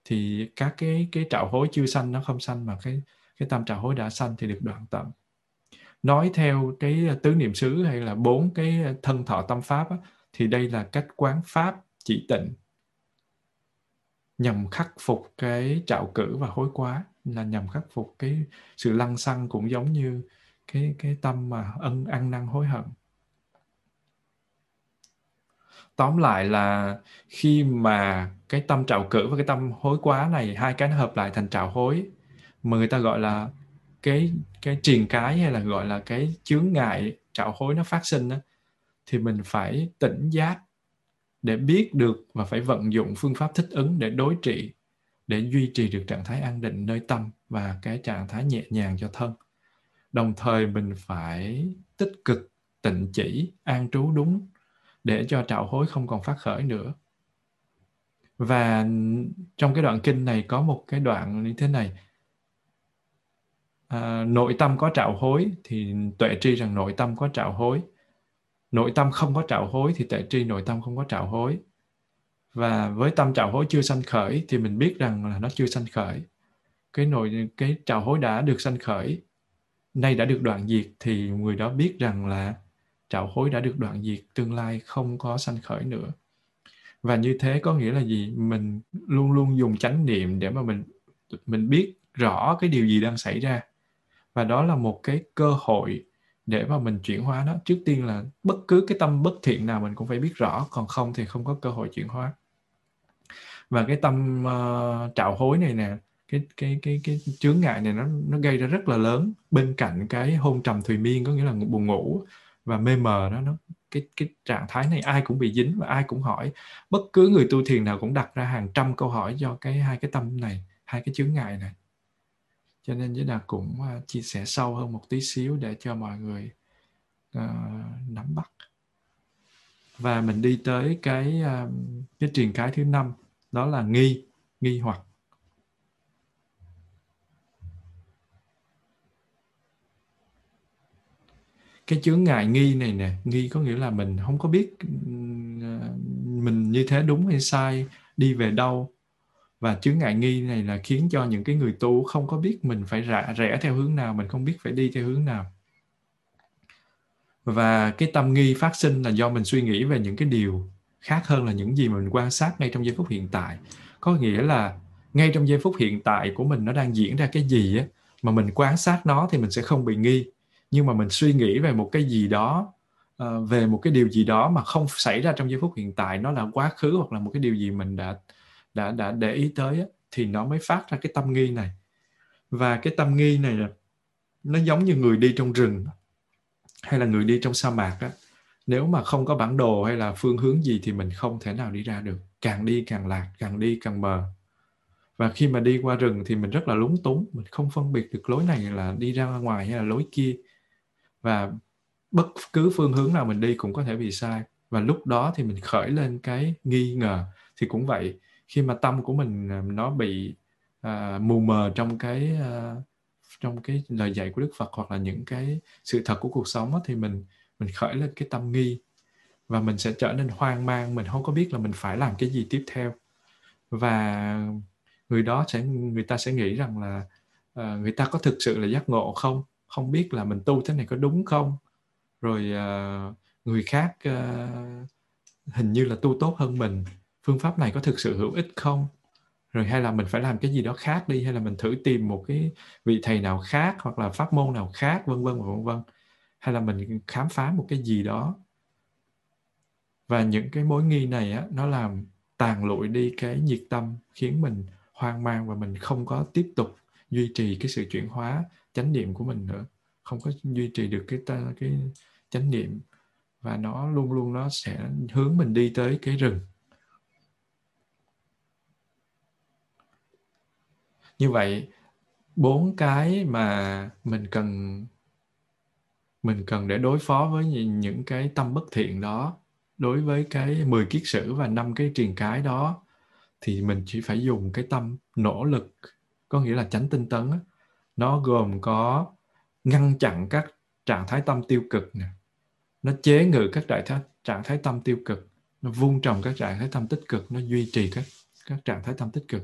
thì các cái trạo hối chưa sanh nó không sanh, mà cái tâm trạo hối đã sanh thì được đoạn tận. Nói theo cái tứ niệm xứ hay là 4 cái thân thọ tâm pháp á, thì đây là cách quán pháp chỉ tịnh nhằm khắc phục cái trạo cử và hối quá, là nhằm khắc phục cái sự lăng xăng, cũng giống như cái tâm mà ăn năn hối hận. Tóm lại là khi mà cái tâm trạo cử và cái tâm hối quá này, hai cái nó hợp lại thành trạo hối, mà người ta gọi là cái triền cái, hay là gọi là cái chướng ngại trạo hối nó phát sinh đó, thì mình phải tỉnh giác để biết được và phải vận dụng phương pháp thích ứng để đối trị, để duy trì được trạng thái an định nơi tâm và cái trạng thái nhẹ nhàng cho thân. Đồng thời mình phải tích cực tịnh chỉ, an trú đúng để cho trạo hối không còn phát khởi nữa. Và trong cái đoạn kinh này có một cái đoạn như thế này. Nội tâm có trạo hối thì tuệ tri rằng nội tâm có trạo hối. Nội tâm không có trạo hối thì tuệ tri nội tâm không có trạo hối. Và với tâm trạo hối chưa sanh khởi thì mình biết rằng là nó chưa sanh khởi. Cái trạo hối đã được sanh khởi, nay đã được đoạn diệt, thì người đó biết rằng là trạo hối đã được đoạn diệt, tương lai không có sanh khởi nữa. Và như thế có nghĩa là gì? Mình luôn luôn dùng chánh niệm để mà mình biết rõ cái điều gì đang xảy ra. Và đó là một cái cơ hội để mà mình chuyển hóa nó. Trước tiên là bất cứ cái tâm bất thiện nào mình cũng phải biết rõ, còn không thì không có cơ hội chuyển hóa. Và cái tâm trạo hối này nè, cái chướng ngại này nó gây ra rất là lớn, bên cạnh cái hôn trầm thùy miên, có nghĩa là buồn ngủ và mê mờ đó, cái trạng thái này ai cũng bị dính và ai cũng hỏi. Bất cứ người tu thiền nào cũng đặt ra hàng trăm câu hỏi do hai cái tâm này, hai cái chướng ngại này. Cho nên Giới Đạt cũng chia sẻ sâu hơn một tí xíu để cho mọi người nắm bắt. Và mình đi tới cái triền cái thứ 5, đó là nghi hoặc. Cái chướng ngại nghi này nè, nghi có nghĩa là mình không có biết mình như thế đúng hay sai, đi về đâu. Và chướng ngại nghi này là khiến cho những cái người tu không có biết mình phải rẽ theo hướng nào, mình không biết phải đi theo hướng nào. Và cái tâm nghi phát sinh là do mình suy nghĩ về những cái điều khác hơn là những gì mà mình quan sát ngay trong giây phút hiện tại. Có nghĩa là ngay trong giây phút hiện tại của mình nó đang diễn ra cái gì á, mà mình quan sát nó thì mình sẽ không bị nghi. Nhưng mà mình suy nghĩ về một cái gì đó, về một cái điều gì đó mà không xảy ra trong giây phút hiện tại, nó là quá khứ hoặc là một cái điều gì mình đã để ý tới, thì nó mới phát ra cái tâm nghi này. Và cái tâm nghi này nó giống như người đi trong rừng, hay là người đi trong sa mạc á, nếu mà không có bản đồ hay là phương hướng gì thì mình không thể nào đi ra được. Càng đi càng lạc, càng đi càng mờ. Và khi mà đi qua rừng thì mình rất là lúng túng, mình không phân biệt được lối này là đi ra ngoài hay là lối kia. Và bất cứ phương hướng nào mình đi cũng có thể bị sai. Và lúc đó thì mình khởi lên cái nghi ngờ. Thì cũng vậy, khi mà tâm của mình nó bị mù mờ trong cái lời dạy của Đức Phật hoặc là những cái sự thật của cuộc sống đó, thì mình khởi lên cái tâm nghi và mình sẽ trở nên hoang mang, mình không có biết là mình phải làm cái gì tiếp theo. Và người ta sẽ nghĩ rằng là người ta có thực sự là giác ngộ không, không biết là mình tu thế này có đúng không, rồi người khác hình như là tu tốt hơn mình, phương pháp này có thực sự hữu ích không, rồi hay là mình phải làm cái gì đó khác đi, hay là mình thử tìm một cái vị thầy nào khác hoặc là pháp môn nào khác, vân vân và vân vân, hay là mình khám phá một cái gì đó. Và những cái mối nghi này á, nó làm tàn lụi đi cái nhiệt tâm, khiến mình hoang mang và mình không có tiếp tục duy trì cái sự chuyển hóa chánh niệm của mình nữa, không có duy trì được cái chánh niệm, và nó luôn luôn nó sẽ hướng mình đi tới cái rừng. Như vậy, 4 cái mà mình cần để đối phó với những cái tâm bất thiện đó, đối với cái 10 kiết sử và 5 cái triền cái đó, thì mình chỉ phải dùng cái tâm nỗ lực, có nghĩa là chánh tinh tấn. Nó gồm có ngăn chặn các trạng thái tâm tiêu cực nè, nó chế ngự các trạng thái tâm tiêu cực, nó vun trồng các trạng thái tâm tích cực, nó duy trì các trạng thái tâm tích cực.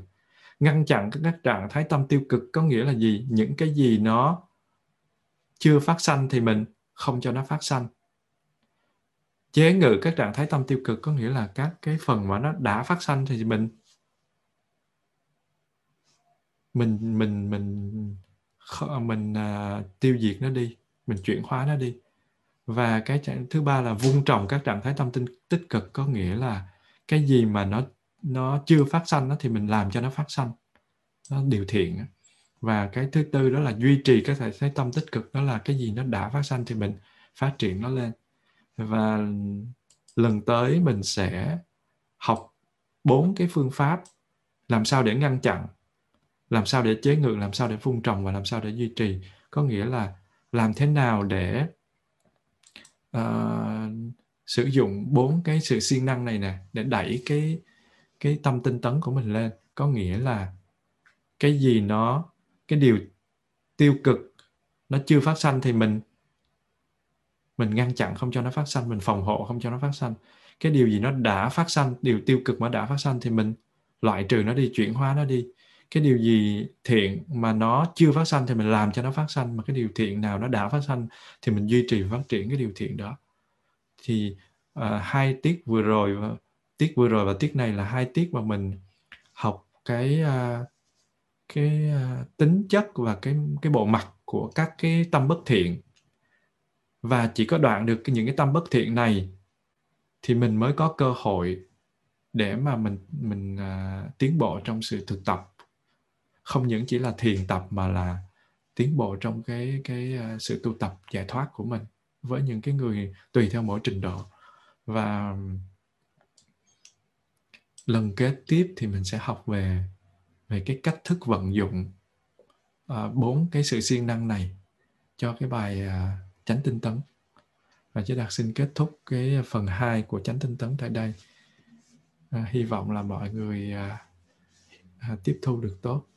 Ngăn chặn các trạng thái tâm tiêu cực có nghĩa là gì? Những cái gì nó chưa phát sanh thì mình không cho nó phát sanh. Chế ngự các trạng thái tâm tiêu cực có nghĩa là các cái phần mà nó đã phát sanh thì mình tiêu diệt nó đi, mình chuyển hóa nó đi. Và cái thứ ba là vun trồng các trạng thái tâm tích cực, có nghĩa là cái gì mà nó chưa phát sanh đó, thì mình làm cho nó phát sanh, nó điều thiện. Và cái thứ tư đó là duy trì các trạng thái tâm tích cực, đó là cái gì nó đã phát sanh thì mình phát triển nó lên. Và lần tới mình sẽ học 4 cái phương pháp làm sao để ngăn chặn, làm sao để chế ngự, làm sao để vun trồng và làm sao để duy trì. Có nghĩa là làm thế nào để sử dụng 4 cái sự siêng năng này nè để đẩy cái tâm tinh tấn của mình lên. Có nghĩa là cái gì cái điều tiêu cực nó chưa phát sanh thì mình ngăn chặn không cho nó phát sanh, mình phòng hộ không cho nó phát sanh. Cái điều gì nó đã phát sanh, điều tiêu cực mà đã phát sanh thì mình loại trừ nó đi, chuyển hóa nó đi. Cái điều gì thiện mà nó chưa phát sanh thì mình làm cho nó phát sanh, mà cái điều thiện nào nó đã phát sanh thì mình duy trì và phát triển cái điều thiện đó. Thì 2 tiết vừa rồi, và tiết này là 2 tiết mà mình học cái tính chất và cái bộ mặt của các cái tâm bất thiện. Và chỉ có đoạn được những cái tâm bất thiện này thì mình mới có cơ hội để mà mình tiến bộ trong sự thực tập. Không những chỉ là thiền tập mà là tiến bộ trong cái sự tu tập giải thoát của mình với những cái người tùy theo mỗi trình độ. Và lần kế tiếp thì mình sẽ học về cái cách thức vận dụng 4 cái sự siêng năng này cho cái bài Chánh Tinh Tấn. Và Chế Đạt xin kết thúc cái phần 2 của Chánh Tinh Tấn tại đây. Hy vọng là mọi người tiếp thu được tốt.